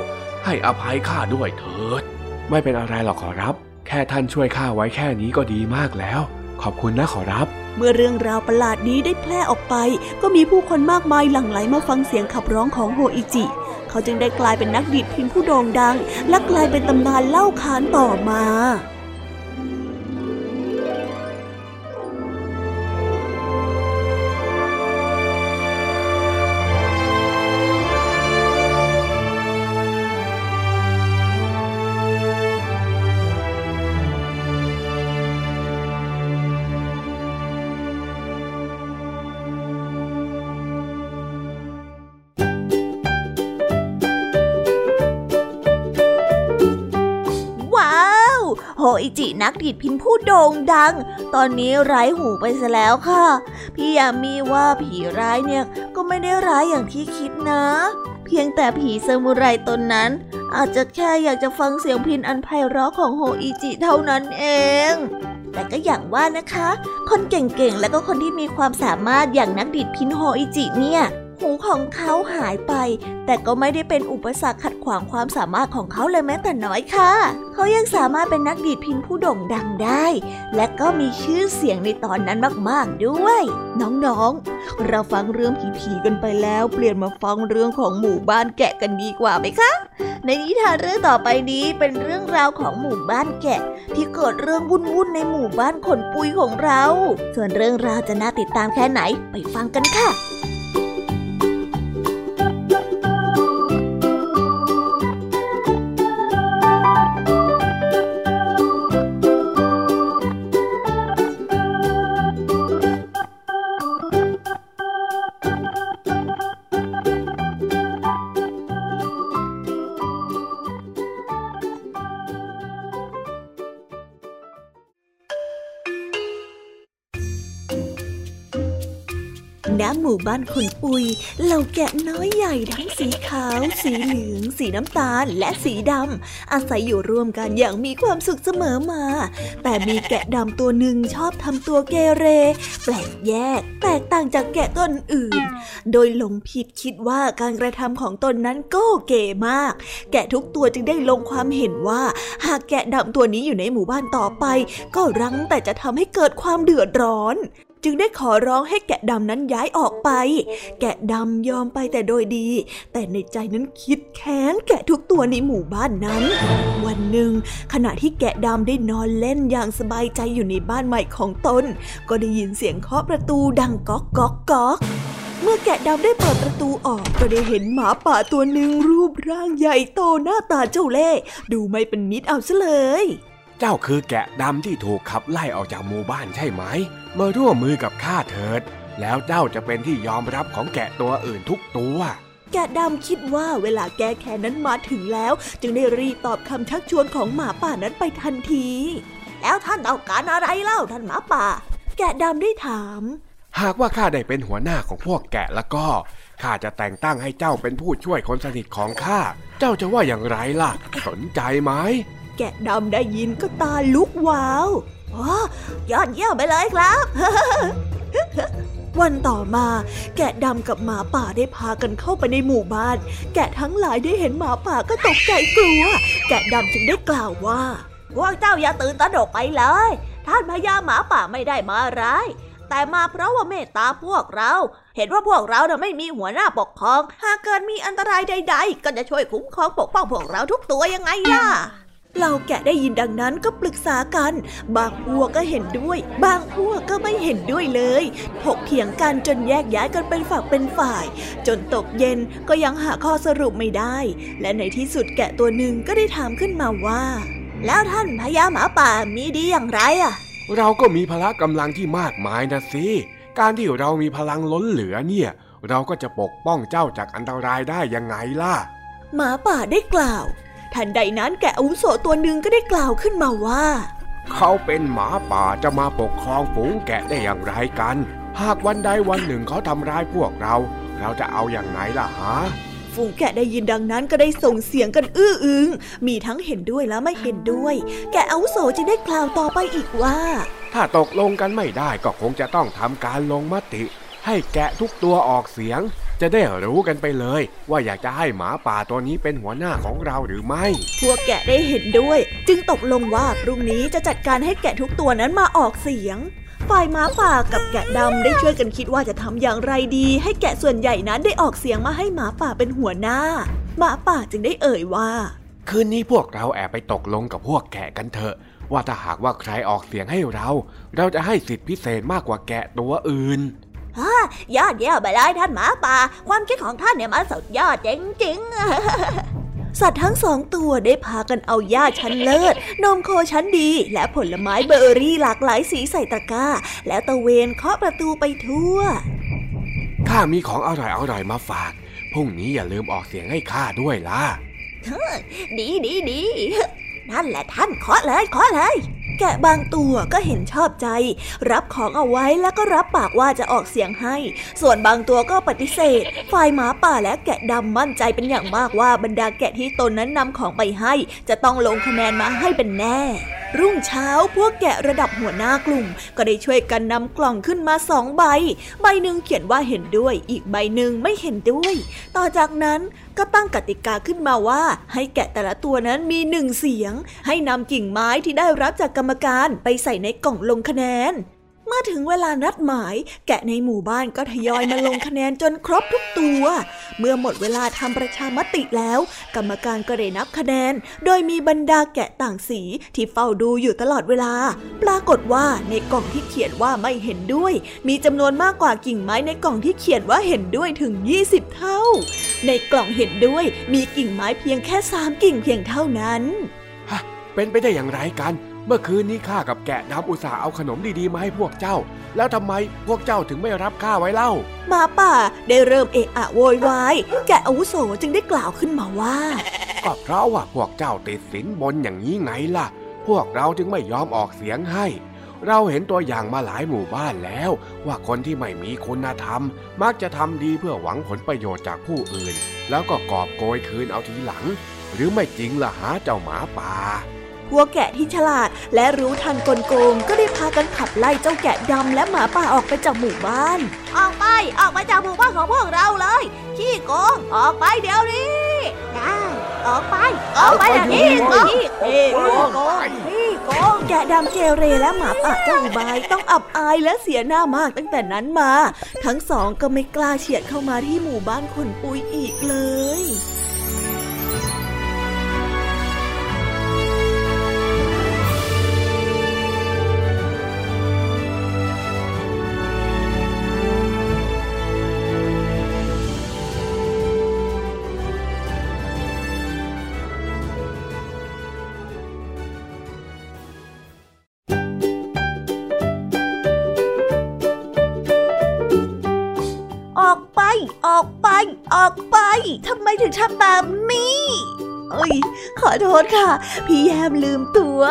ให้อภัยข้าด้วยเถิดไม่เป็นอะไรหรอกขอรับแค่ท่านช่วยข้าไว้แค่นี้ก็ดีมากแล้วขอบคุณนะขอรับเมื่อเรื่องราวประหลาดนี้ได้แพร่ออกไปก็มีผู้คนมากมายหลั่งไหลมาฟังเสียงขับร้องของโหอิจิเขาจึงได้กลายเป็นนักดีดพิณผู้โด่งดังและกลายเป็นตำนานเล่าขานต่อมาโหอิจินักดีดพิณผู้โด่งดังตอนนี้ไร้หูไปซะแล้วค่ะพี่ยามีว่าผีร้ายเนี่ยก็ไม่ได้ร้ายอย่างที่คิดนะเพียงแต่ผีซามูไรตนนั้นอาจจะแค่อยากจะฟังเสียงพิณอันไพเราะของโหอิจิเท่านั้นเองแต่ก็อย่างว่านะคะคนเก่งๆและก็คนที่มีความสามารถอย่างนักดีดพิณโหอิจิเนี่ยหูของเขาหายไปแต่ก็ไม่ได้เป็นอุปสรรคขัดขวางความสามารถของเขาเลยแม้แต่น้อยค่ะเขายังสามารถเป็นนักดีดพิณผู้โด่งดังได้และก็มีชื่อเสียงในตอนนั้นมากๆด้วยน้องๆเราฟังเรื่องผีๆกันไปแล้วเปลี่ยนมาฟังเรื่องของหมู่บ้านแกะกันดีกว่าไหมคะในนิทานเรื่องต่อไปนี้เป็นเรื่องราวของหมู่บ้านแกะที่เกิดเรื่องวุ่นๆในหมู่บ้านขนปุยของเราส่วนเรื่องราวจะน่าติดตามแค่ไหนไปฟังกันค่ะณหมู่บ้านขนปุยเหล่าแกะน้อยใหญ่ทั้งสีขาวสีเหลืองสีน้ำตาลและสีดำอาศัยอยู่ร่วมกันอย่างมีความสุขเสมอมาแต่มีแกะดำตัวหนึ่งชอบทำตัวเกเรแปลกแยกแตกต่างจากแกะตนอื่นโดยหลงผิดคิดว่าการกระทำของตนนั้นก็เก๋มากแกะทุกตัวจึงได้ลงความเห็นว่าหากแกะดำตัวนี้อยู่ในหมู่บ้านต่อไปก็รั้งแต่จะทำให้เกิดความเดือดร้อนจึงได้ขอร้องให้แกะดำนั้นย้ายออกไปแกะดำยอมไปแต่โดยดีแต่ในใจนั้นคิดแค้นแกะทุกตัวในหมู่บ้านนั้นวันหนึ่งขณะที่แกะดำได้นอนเล่นอย่างสบายใจอยู่ในบ้านใหม่ของตนก็ได้ยินเสียงเคาะประตูดังก๊อกก๊อกก๊อก เมื่อแกะดำได้เปิดประตูออกก็ได้เห็นหมาป่าตัวหนึ่งรูปร่างใหญ่โตหน้าตาเจ้าเล่ห์ดูไม่เป็นมิตรเอาซะเลยเจ้าคือแกะดำที่ถูกขับไล่ออกจากหมู่บ้านใช่ไหมมาร่วมมือกับข้าเถิดแล้วเจ้าจะเป็นที่ยอมรับของแกะตัวอื่นทุกตัวแกะดำคิดว่าเวลาแก้แค้นนั้นมาถึงแล้วจึงได้รีบตอบคำชักชวนของหมาป่านั้นไปทันทีแล้วท่านต้องการอะไรเล่าท่านหมาป่าแกะดำได้ถามหากว่าข้าได้เป็นหัวหน้าของพวกแกะแล้วก็ข้าจะแต่งตั้งให้เจ้าเป็นผู้ช่วยคนสนิทของข้าเจ้าจะว่าอย่างไรล่ะสนใจไหมแกะดำได้ยินก็ตาลุกวาวอ๋อยอดเยี่ยมไปเลยครับ วันต่อมาแกะดำกับหมาป่าได้พากันเข้าไปในหมู่บ้านแกะทั้งหลายได้เห็นหมาป่าก็ตกใจกลัวแกะดำจึงได้กล่าวว่าพวกเจ้าอย่าตื่นตระหนกไปเลยท่านพญาหมาป่าไม่ได้มาร้ายแต่มาเพราะว่าเมตตาพวกเราเห็นว่าพวกเราเนี่ยไม่มีหัวหน้าปกครองหากเกิดมีอันตรายใดๆก็จะช่วยคุ้มครองปกป้องพวกเราทุกตัวยังไงล่ะเหล่าแกะได้ยินดังนั้นก็ปรึกษากันบางพวกก็เห็นด้วยบางพวกก็ไม่เห็นด้วยเลยถกเถียงกันจนแยกย้ายกันเป็นฝักเป็นฝ่ายจนตกเย็นก็ยังหาข้อสรุปไม่ได้และในที่สุดแกะตัวหนึ่งก็ได้ถามขึ้นมาว่าแล้วท่านพญาหมาป่ามีดีอย่างไรอ่ะเราก็มีพละกำลังที่มากมายนะสิการที่เรามีพลังล้นเหลือเนี่ยเราก็จะปกป้องเจ้าจากอันตรายได้ยังไงล่ะหมาป่าได้กล่าวทันใดนั้นแกะอาวุโสตัวหนึ่งก็ได้กล่าวขึ้นมาว่าเขาเป็นหมาป่าจะมาปกครองฝูงแกะได้อย่างไรกันหากวันใดวันหนึ่งเขาทำร้ายพวกเราเราจะเอาอย่างไหนล่ะฮะฝูงแกะได้ยินดังนั้นก็ได้ส่งเสียงกันอื้ออึงมีทั้งเห็นด้วยและไม่เห็นด้วยแกะอาวุโสจึงได้กล่าวต่อไปอีกว่าถ้าตกลงกันไม่ได้ก็คงจะต้องทำการลงมติให้แกะทุกตัวออกเสียงจะได้รู้กันไปเลยว่าอยากจะให้หมาป่าตัวนี้เป็นหัวหน้าของเราหรือไม่พวกแกะได้เห็นด้วยจึงตกลงว่าพรุ่งนี้จะจัดการให้แกะทุกตัวนั้นมาออกเสียงฝ่ายหมาป่ากับแกะดำได้ช่วยกันคิดว่าจะทำอย่างไรดีให้แกะส่วนใหญ่นั้นได้ออกเสียงมาให้หมาป่าเป็นหัวหน้าหมาป่าจึงได้เอ่ยว่าคืนนี้พวกเราแอบไปตกลงกับพวกแกะกันเถอะว่าถ้าหากว่าใครออกเสียงให้เราเราจะให้สิทธิพิเศษมากกว่าแกะตัวอื่นฮ่ายอดเยี่ยมไปเลยท่านหมาป่าความคิดของท่านเนี่ยมันสุดยอดจริงๆสัตว์ทั้งสองตัวได้พากันเอาหญ้าชั้นเลิศนมโคชั้นดีและผลไม้เบอร์รี่หลากหลายสีใส่ตะกร้าแล้วตะเวนเคาะประตูไปทั่วข้ามีของอร่อยอร่อยมาฝากพรุ่งนี้อย่าลืมออกเสียงให้ข้าด้วยล่ะดีดีดีนั่นแหละท่านเคาะเลยเคาะเลยแกะบางตัวก็เห็นชอบใจรับของเอาไว้แล้วก็รับปากว่าจะออกเสียงให้ส่วนบางตัวก็ปฏิเสธฝ่ายหมาป่าและแกะดำมั่นใจเป็นอย่างมากว่าบรรดาแกะที่ตนนั้นนำของไปให้จะต้องลงคะแนนมาให้เป็นแน่รุ่งเช้าพวกแกะระดับหัวหน้ากลุ่มก็ได้ช่วยกันนำกล่องขึ้นมาสองใบใบหนึ่งเขียนว่าเห็นด้วยอีกใบหนึ่งไม่เห็นด้วยต่อจากนั้นก็ตั้งกติกาขึ้นมาว่าให้แกะแต่ละตัวนั้นมีหนึ่งเสียงให้นำกิ่งไม้ที่ได้รับจากกรรมการไปใส่ในกล่องลงคะแนนเมื่อถึงเวลานัดหมายแกะในหมู่บ้านก็ทยอยมาลงคะแนนจนครบทุกตัวเมื่อหมดเวลาทำประชามติแล้วกรรมการก็ได้นับคะแนนโดยมีบรรดาแกะต่างสีที่เฝ้าดูอยู่ตลอดเวลาปรากฏว่าในกล่องที่เขียนว่าไม่เห็นด้วยมีจำนวนมากกว่ากิ่งไม้ในกล่องที่เขียนว่าเห็นด้วยถึงยี่สิบเท่าในกล่องเห็นด้วยมีกิ่งไม้เพียงแค่สามกิ่งเพียงเท่านั้นฮะเป็นไปได้อย่างไรกันเมื่อคืนนี้ข้ากับแกะดำอุตส่าห์เอาขนมดีๆมาให้พวกเจ้าแล้วทำไมพวกเจ้าถึงไม่รับข้าไว้เล่าหมาป่าได้เริ่มเอะอะโวยวายแกะอาวุโสจึงได้กล่าวขึ้นมาว่าก็เพราะว่าพวกเจ้าติดสินบนอย่างนี้ไงล่ะพวกเราจึงไม่ยอมออกเสียงให้เราเห็นตัวอย่างมาหลายหมู่บ้านแล้วว่าคนที่ไม่มีคุณธรรมมักจะทำดีเพื่อหวังผลประโยชน์จากผู้อื่นแล้วก็กอบโกยคืนเอาทีหลังหรือไม่จริงล่ะหาเจ้าหมาป่าพวกแกะที่ฉลาดและรู้ทันกลโกงก็ได้พากันขับไล่เจ้าแกะดำและหมาป่าออกไปจากหมู่บ้านออกไปออกไปจากหมู่บ้านของพวกเราเลยขี้โกงออกไปเดี๋ยวนี้ได้ออกไปออกไปอย่างนี้ก็ขี้โกงขี้โกงแกะดำเกเรและหมาป่าเจ้าอุบายต้องอับอายและเสียหน้ามากตั้งแต่นั้นมาทั้งสองก็ไม่กล้าเฉียดเข้ามาที่หมู่บ้านคนปุยอีกเลย ออกไปทำไมถึงทำแบบนี้เอ้ยขอโทษค่ะพี่แยมลืมตัว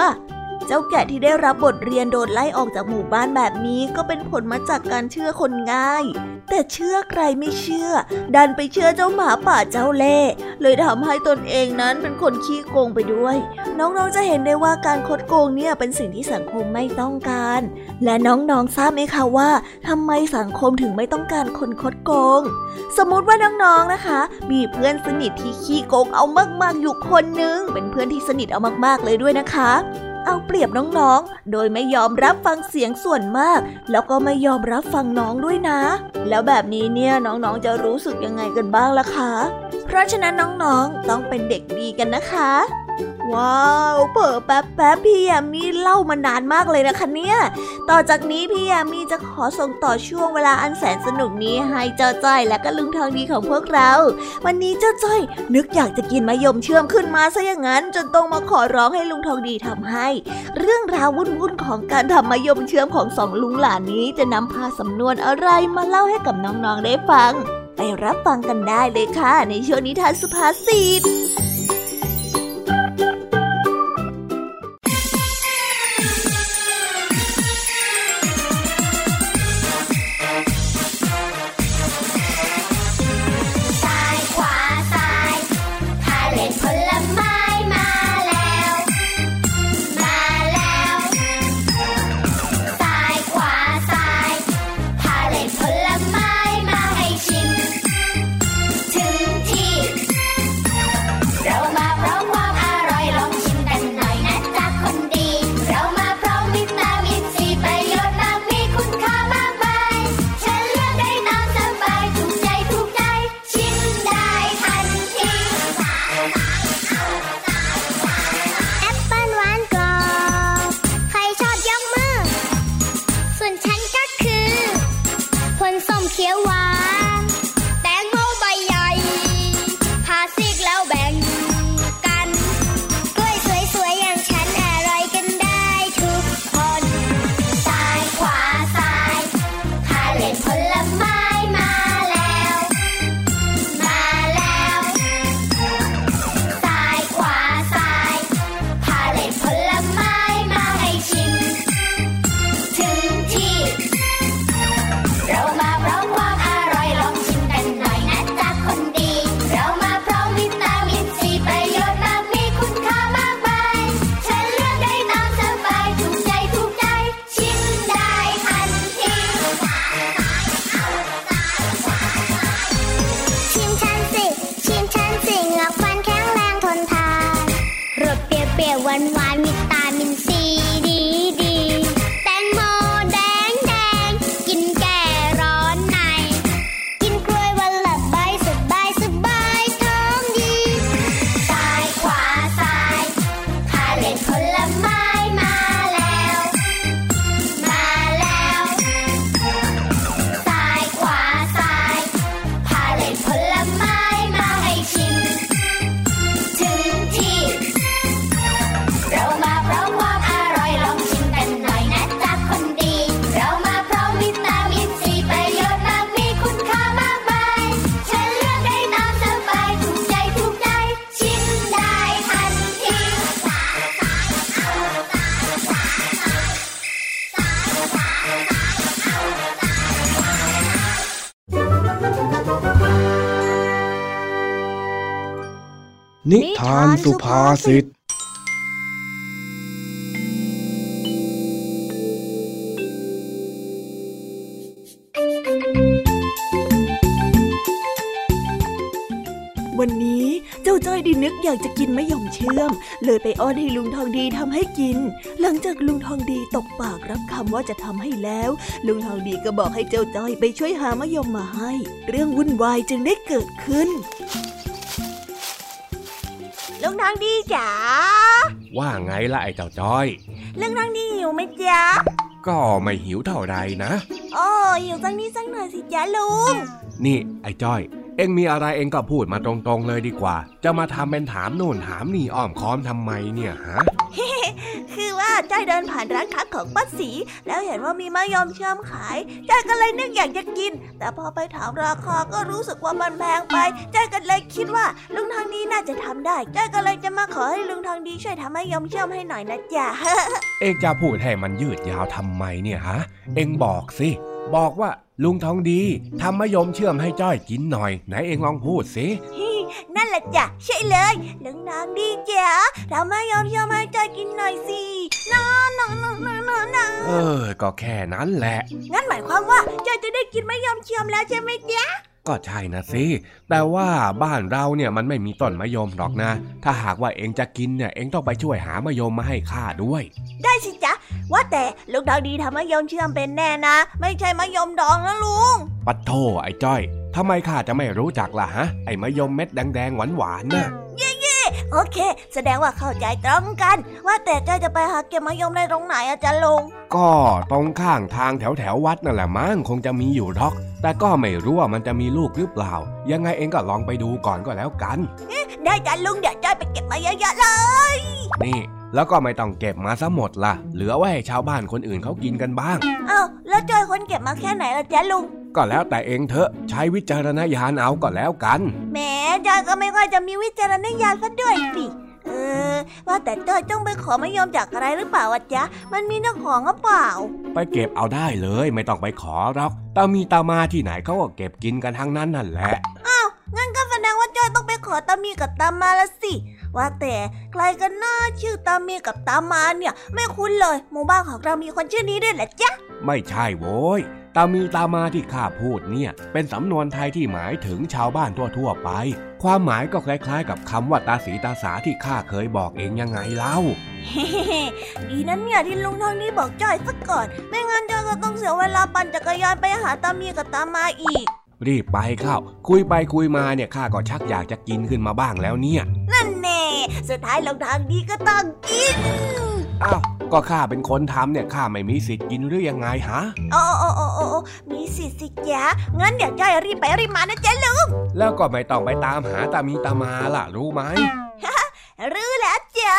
เจ้าแกะที่ได้รับบทเรียนโดนไล่ออกจากหมู่บ้านแบบนี้ก็เป็นผลมาจากการเชื่อคนง่ายแต่เชื่อใครไม่เชื่อดันไปเชื่อเจ้าหมาป่าเจ้าเล่ห์เลยทำให้ตนเองนั้นเป็นคนขี้โกงไปด้วยน้องๆจะเห็นได้ว่าการคดโกงเนี่ยเป็นสิ่งที่สังคมไม่ต้องการและน้องๆทราบไหมคะว่าทำไมสังคมถึงไม่ต้องการคนคดโกงสมมติว่าน้องๆนะคะมีเพื่อนสนิทที่ขี้โกงเอามากๆอยู่คนนึงเป็นเพื่อนที่สนิทเอามากๆเลยด้วยนะคะเอาเปรียบน้องๆโดยไม่ยอมรับฟังเสียงส่วนมากแล้วก็ไม่ยอมรับฟังน้องด้วยนะแล้วแบบนี้เนี่ยน้องๆจะรู้สึกยังไงกันบ้างล่ะคะเพราะฉะนั้นน้องๆต้องเป็นเด็กดีกันนะคะว้าวเผลอแป๊บๆพี่แยมมี่เล่ามานานมากเลยนะคะเนี่ยต่อจากนี้พี่แยมมี่จะขอส่งต่อช่วงเวลาอันแสนสนุกนี้ให้เจ้าจ้อยและก็ลุงทองดีของพวกเราวันนี้เจ้าจ้อยนึกอยากจะกินมะยมเชื่อมขึ้นมาซะอย่างนั้นจนต้องมาขอร้องให้ลุงทองดีทำให้เรื่องราววุ่นๆของการทำมะยมเชื่อมของสองลุงหลานนี้จะนำพาสำนวนอะไรมาเล่าให้กับน้องๆได้ฟังไปรับฟังกันได้เลยค่ะในช่วงนิทานสุภาษิตนิทานสุภาษิตวันนี้เจ้าจ้อยดีนึกอยากจะกินมะยมเชื่อมเลยไปอ้อนให้ลุงทองดีทำให้กินหลังจากลุงทองดีตกปากรับคำว่าจะทำให้แล้วลุงทองดีก็บอกให้เจ้าจ้อยไปช่วยหามะยมมาให้เรื่องวุ่นวายจึงได้เกิดขึ้นลุงทองดีจ๋าว่าไงล่ะไอ้เจ้าจ้อยลุงทองดีหิวไหมจ๊ะก็ไม่หิวเท่าไรนะโอ้หิวสักนิดสักหน่อยสิจ๊ะลุงนี่ไอ้จ้อยเอ็งมีอะไรเอ็งก็พูดมาตรงๆเลยดีกว่าจะมาทำเป็นถามโน่นถามนี่อ้อมค้อมทำไมเนี่ยฮะ คือว่าจ้อยเดินผ่านร้านค้าของป้าศรีแล้วเห็นว่ามีมะยมเชื่อมขายจ้อยก็เลยนึกอยากจะกินแต่พอไปถามราคาก็รู้สึกว่ามันแพงไปจ้อยก็เลยคิดว่าลุงทางดีน่าจะทำได้จ้อยก็เลยจะมาขอให้ลุงทางดีช่วยทำมะยมเชื่อมให้หน่อยนะจ๊ะเอ็งจะพูดให้มันยืดยาวทำไมเนี่ยฮะเอ็งบอกสิบอกว่าลุงทองดีทำมะยมเชื่อมให้จ้อยกินหน่อยไหนเอ็งลองพูดสินั่นแหละจ้ะใช่เลยลุงทองดีจ้ะทำมะยมเชื่อมให้จ้อยกินหน่อยสิน้าน้าน้าน้าน้าเออก็แค่นั้นแหละงั้นหมายความว่าจ้อยจะได้กินมะยมเชื่อมแล้วใช่ไหมจ๊ะก็ใช่นะสิแต่ว่าบ้านเราเนี่ยมันไม่มีต้นมะยมหรอกนะถ้าหากว่าเอ็งจะกินเนี่ยเอ็งต้องไปช่วยหามะยมมาให้ข้าด้วยได้สิจ๊ะว่าแต่ลุงทองดีทำมะยมเชื่อมเป็นแน่นะไม่ใช่มะยมดองนะลุงปัดโธ่ไอ้จ้อยทำไมข้าจะไม่รู้จักล่ะฮะไอ้มะยมเม็ดแดงๆหวานๆน่ะโอเคแสดงว่าเข้าใจตรงกันว่าแต่จ้อยจะไปหาเก็บมะยมได้ตรงไหนอาจารย์ลุงก็ตรงข้างทางแถวแถววัดนั่นแหละมั้งคงจะมีอยู่หรอกแต่ก็ไม่รู้ว่ามันจะมีลูกหรือเปล่ายังไงเองก็ลองไปดูก่อนก็แล้วกันได้จ้ะลุงเดี๋ยวจ้อยไปเก็บมาเยอะๆเลยนี่แล้วก็ไม่ต้องเก็บมาซะหมดล่ะเหลือไว้ให้ชาวบ้านคนอื่นเขากินกันบ้างอ้าวแล้วจ้อยคนเก็บมาแค่ไหนล่ะจ๊ะลุงก็แล้วแต่เองเถอะใช้วิจารณญาณเอาก็แล้วกันแหมจ้อยก็ไม่ค่อยจะมีวิจารณญาณซะด้วยสิเออว่าแต่จ้อยต้องไปขอมะยมจากอะไรหรือเปล่าจ๊ะมันมีเจ้าของหรือเปล่าไปเก็บเอาได้เลยไม่ต้องไปขอหรอกตามีตามาที่ไหนเขาก็เก็บกินกันทั้งนั้นนั่นแหละอ้าวงั้นก็แสดงว่าจ้อยต้องไปขอตามีกับตามาละสิว่าแต่ใครกันน่าชื่อตามีกับตามาเนี่ยไม่คุ้นเลยหมู่บ้านของเรามีคนชื่อนี้ด้วยเหรอจ๊ะไม่ใช่โว้ยตามีตามาที่ข้าพูดเนี่ยเป็นสำนวนไทยที่หมายถึงชาวบ้านทั่วๆไปความหมายก็คล้ายๆกับคำว่าตาสีตาสาที่ข้าเคยบอกเองยังไงเล่าดีนั้นเนี่ยที่ลุงทองดีบอกจ้อยซะก่อนไม่งั้นจ้อยก็ต้องเสียเวลาปั่นจักรยานไปหาตามีกับตามาอีกรีบไปเข้าคุยไปคุยมาเนี่ยข้าก็ชักอยากจะกินขึ้นมาบ้างแล้วเนี่ยนั่นแน่สุดท้ายลุงทองดีก็ต้องกินอ้าวก็ข้าเป็นคนทำเนี่ยข้าไม่มีสิทธิ์กินหรือยังไงฮะโอ้โอ้โอ้โอ้มีสิทธิ์สิยะงั้นเดี๋ยวจ้อยรีบไปรีบมานะเจ๊ลุงแล้วก็ไม่ต้องไปตามหาตามีตามาล่ะรู้ไหมรู้แล้วจ้า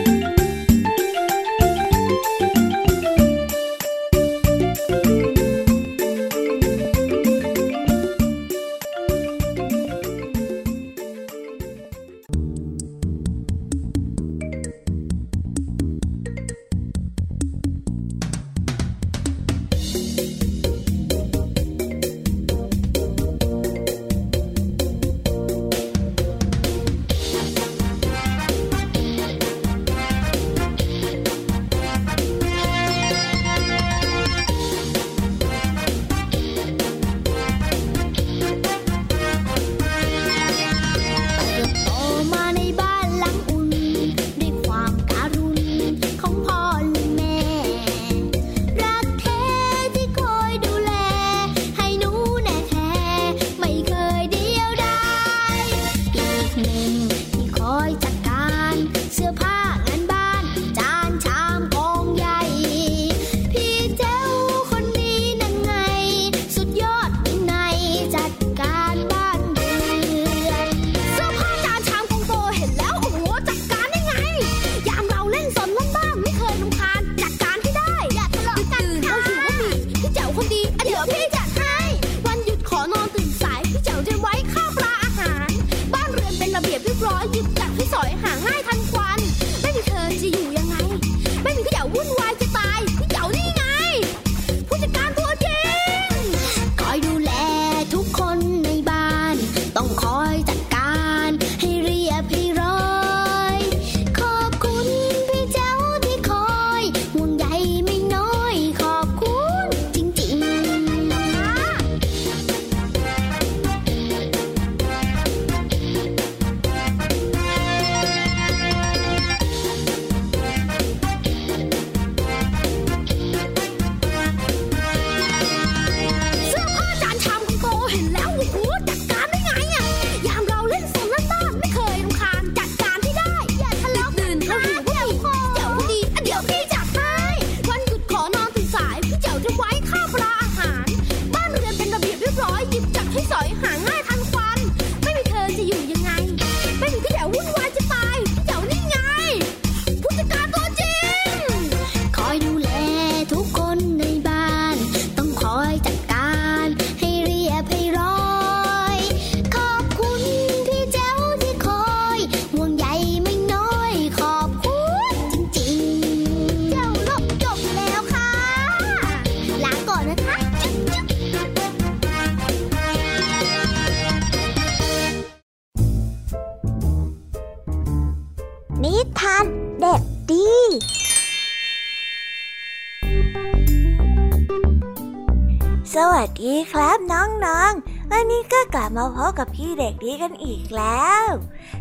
สวัสดีครับน้องๆวันนี้ก็กลับมาพบกับพี่เด็กดีกันอีกแล้ว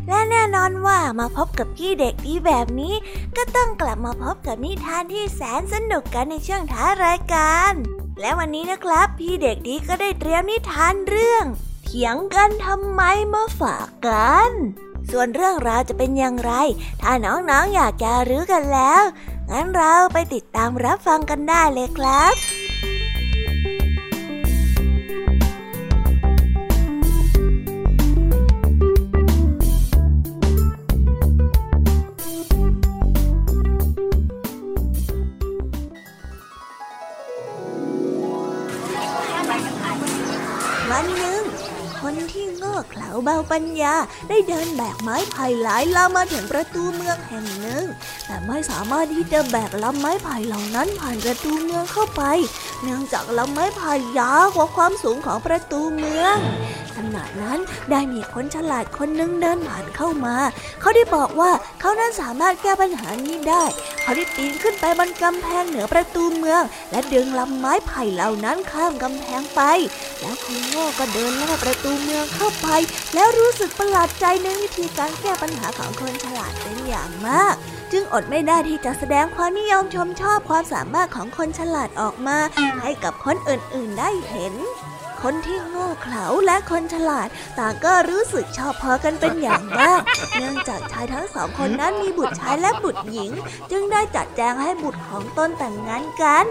และแน่นอนว่ามาพบกับพี่เด็กดีแบบนี้ก็ต้องกลับมาพบกับนิทานที่แสนสนุกกันในช่วงท้ายรายการและวันนี้นะครับพี่เด็กดีก็ได้เตรียมนิทานเรื่องเถียงกันทำไมมาฝากกันส่วนเรื่องราวจะเป็นอย่างไรถ้าน้องๆ อ, อยากจะรู้กันแล้วงั้นเราไปติดตามรับฟังกันได้เลยครับวันหนึ่งคนที่โง่เขลาเบาปัญญาได้เดินแบกไม้ไผ่หลายลำมาถึงประตูเมืองแห่งหนึ่งแต่ไม่สามารถที่จะแบกลำไม้ไผ่เหล่านั้นผ่านประตูเมืองเข้าไปเนื่องจากลำไม้ไผ่ยาวกว่าความสูงของประตูเมืองขณะนั้นได้มีคนฉลาดคนหนึ่งเดินผ่านเข้ามาเขาได้บอกว่าเขานั้นสามารถแก้ปัญหานี้ได้เขาได้ปีนขึ้นไปบนกำแพงเหนือประตูเมืองและดึงลำไม้ไผ่เหล่านั้นข้ามกำแพงไปแล้วคนโง่ก็เดินลอดประตูเมืองเข้าไปแล้วรู้สึกประหลาดใจในวิธีการแก้ปัญหาของคนฉลาดเป็นอย่างมากจึงอดไม่ได้ที่จะแสดงความนิยมชมชอบความสามารถของคนฉลาดออกมาให้กับคนอื่นๆได้เห็นคนที่โง่เขลาและคนฉลาดต่างก็รู้สึกชอบพอกันเป็นอย่างมากเนื่องจากชายทั้งสองคนนั้นมีบุตรชายและบุตรหญิงจึงได้จัดแจงให้บุตรของตนแต่งงานกัน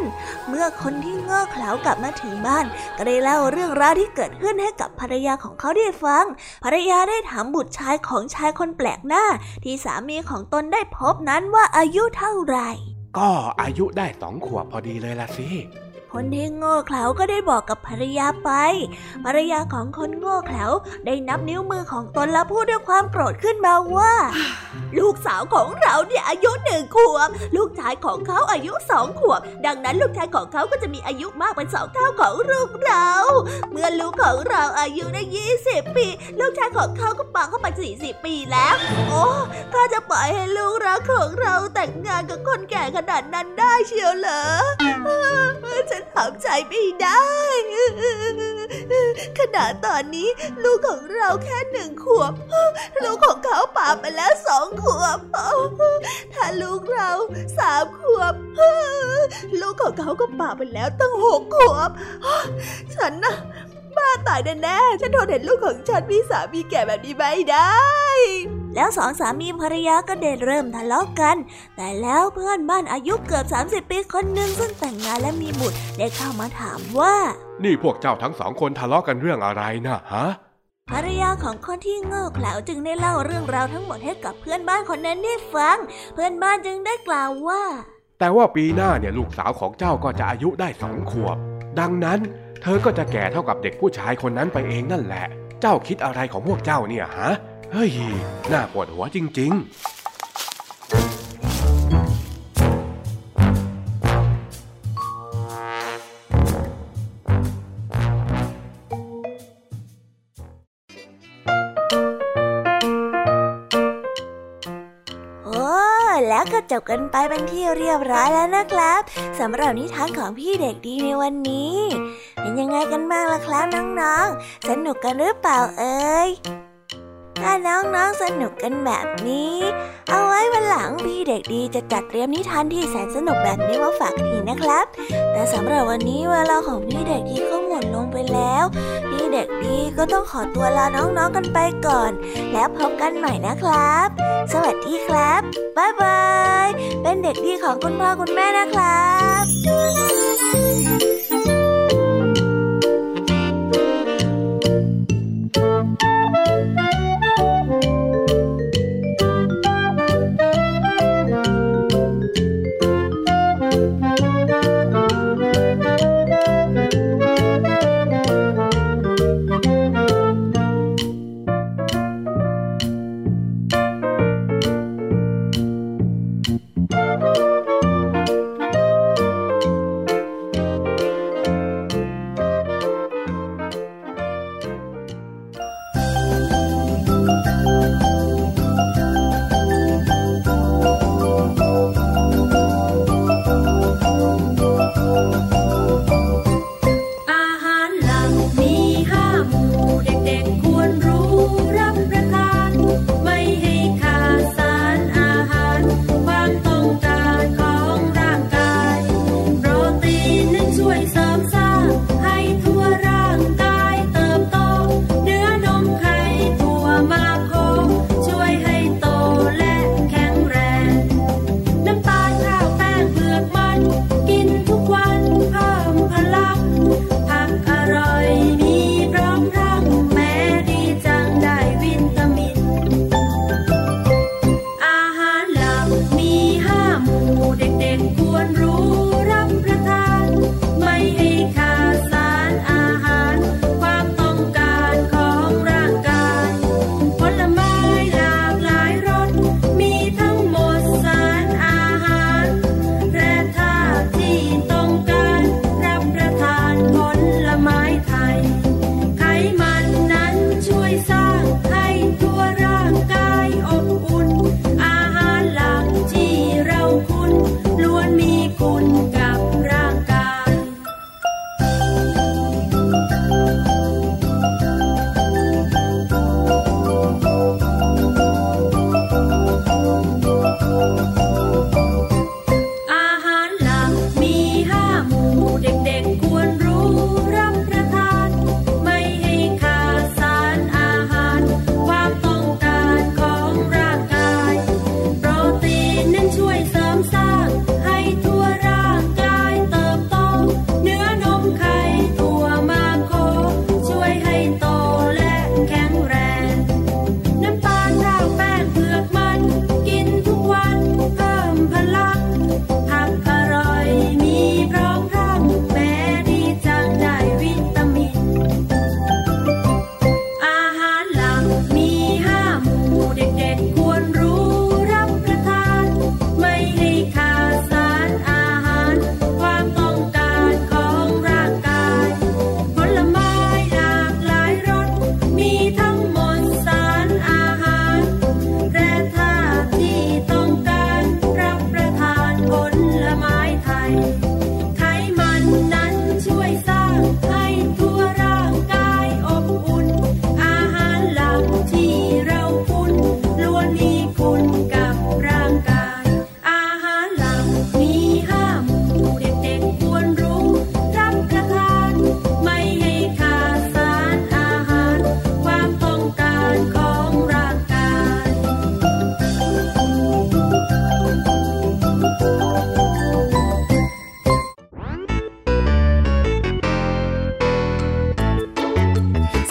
เมื่อคนที่โง่เขลากลับมาถึงบ้านก็ได้เล่าเรื่องราวที่เกิดขึ้นให้กับภรรยาของเขาได้ฟังภรรยาได้ถามบุตรชายของชายคนแปลกหน้าที่สามีของตนได้พบนั้นว่าอายุเท่าไหร่ก็อายุได้สองขวบพอดีเลยล่ะสิคนที่โง่เขลาก็ได้บอกกับภรรยาไปภรรยาของคนโง่เขลาได้นับนิ้วมือของตนและพูดด้วยความโกรธขึ้นมาว่า ลูกสาวของเราเนี่ยอายุหนึ่งขวบลูกชายของเขาอายุสองขวบดังนั้นลูกชายของเขาก็จะมีอายุมากเป็นสองเท่าของลูกเราเมื่อลูกของเราอายุได้ยี่สิบปีลูกชายของเขาก็ปาเข้าไปสี่สิบปีแล้วโอ้ข้าจะปล่อยให้ลูกรักของเราแต่งงานกับคนแก่ขนาดนั้นได้เชียวเหรอฉันทำใจไม่ได้ขณะตอนนี้ลูกของเราแค่หนึ่งขวบลูกของเขาป่าไปแล้วสองขวบถ้าลูกเราสามขวบลูกของเขาก็ป่าไปแล้วตั้งหกขวบฉันน่ะบ้าตายแน่ๆฉันทนเห็นลูกของฉันมีสามีแก่แบบนี้ไม่ได้แล้วสองสามีภรรยาก็ได้เริ่มทะเลาะกันแต่แล้วเพื่อนบ้านอายุเกือบสามสิบปีคนหนึ่งซึ่งแต่งงานและมีบุตรได้เข้ามาถามว่านี่พวกเจ้าทั้งสองคนทะเลาะกันเรื่องอะไรนะฮะภรรยาของคนที่โง่เขลาจึงได้เล่าเรื่องราวทั้งหมดให้กับเพื่อนบ้านคนนั้นได้ฟังเพื่อนบ้านจึงได้กล่าวว่าแต่ว่าปีหน้าเนี่ยลูกสาวของเจ้าก็จะอายุได้สองขวบดังนั้นเธอก็จะแก่เท่ากับเด็กผู้ชายคนนั้นไปเองนั่นแหละเจ้าคิดอะไรของพวกเจ้าเนี่ยฮะเฮ้ยน่าปวดหัวจริงๆก็จบกันไปเป็นที่เรียบร้อยแล้วนะครับสำหรับนิทานของพี่เด็กดีในวันนี้เป็นยังไงกันบ้างล่ะครับน้องๆสนุกกันหรือเปล่าเอ่ยถ้าน้องๆสนุกกันแบบนี้เอาไว้วันหลังพี่เด็กดีจะจัดเตรียมนิทานที่แสนสนุกแบบนี้มาฝากทีนะครับแต่สำหรับวันนี้เวลาของพี่เด็กดีก็หมดลงไปแล้วพี่เด็กดีก็ต้องขอตัวลาน้องๆกันไปก่อนแล้วพบกันใหม่นะครับสวัสดีครับบ๊ายบายเป็นเด็กดีของคุณพ่อคุณแม่นะครับ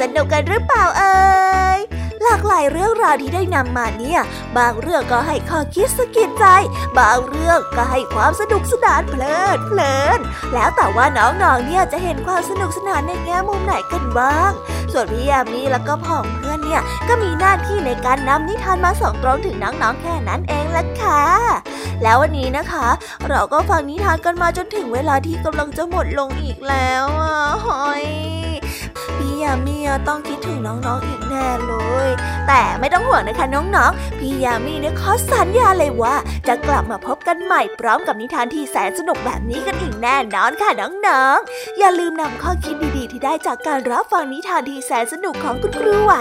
สนุกกันหรือเปล่าเอ่ยหลากหลายเรื่องราวที่ได้นำมาเนี่ยบางเรื่องก็ให้ข้อคิดสะกิดใจบางเรื่องก็ให้ความสนุกสนานเพลิดเพลินแล้วแต่ว่าน้องๆเนี่ยจะเห็นความสนุกสนานในแง่มุมไหนกันบ้างส่วนพี่ยามีแล้วก็พ่องเพื่อนเนี่ยก็มีหน้าที่ในการนำนิทานมาส่งตรงถึงน้องๆแค่นั้นเองล่ะค่ะแล้ววันนี้นะคะเราก็ฟังนิทานกันมาจนถึงเวลาที่กำลังจะหมดลงอีกแล้วอ่ะหอยพี่ยามีต้องคิดถึงน้องๆอีกแน่เลยแต่ไม่ต้องห่วงนะคะน้องๆพี่ยามีเนี่ยขอสัญญาเลยว่าจะกลับมาพบกันใหม่พร้อมกับนิทานที่แสนสนุกแบบนี้กันอีกแน่นอนค่ะน้องๆอย่าลืมนำข้อคิดดีๆที่ได้จากการรับฟังนิทานที่แสนสนุกของคุณครูไหว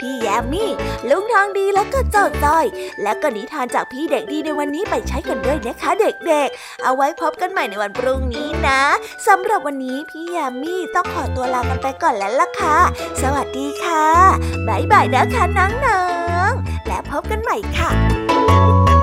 พี่ยามีลุงทองดีแล้วก็เจ้าจ้อยและก็นิทานจากพี่เด็กดีในวันนี้ไปใช้กันด้วยนะคะเด็กๆเอาไว้พบกันใหม่ในวันพรุ่งนี้นะสำหรับวันนี้พี่ยามีต้องขอตัวลากันไปก่อนแล้วล่ะค่ะสวัสดีค่ะบ๊ายบายนะคะน้องๆและพบกันใหม่ค่ะ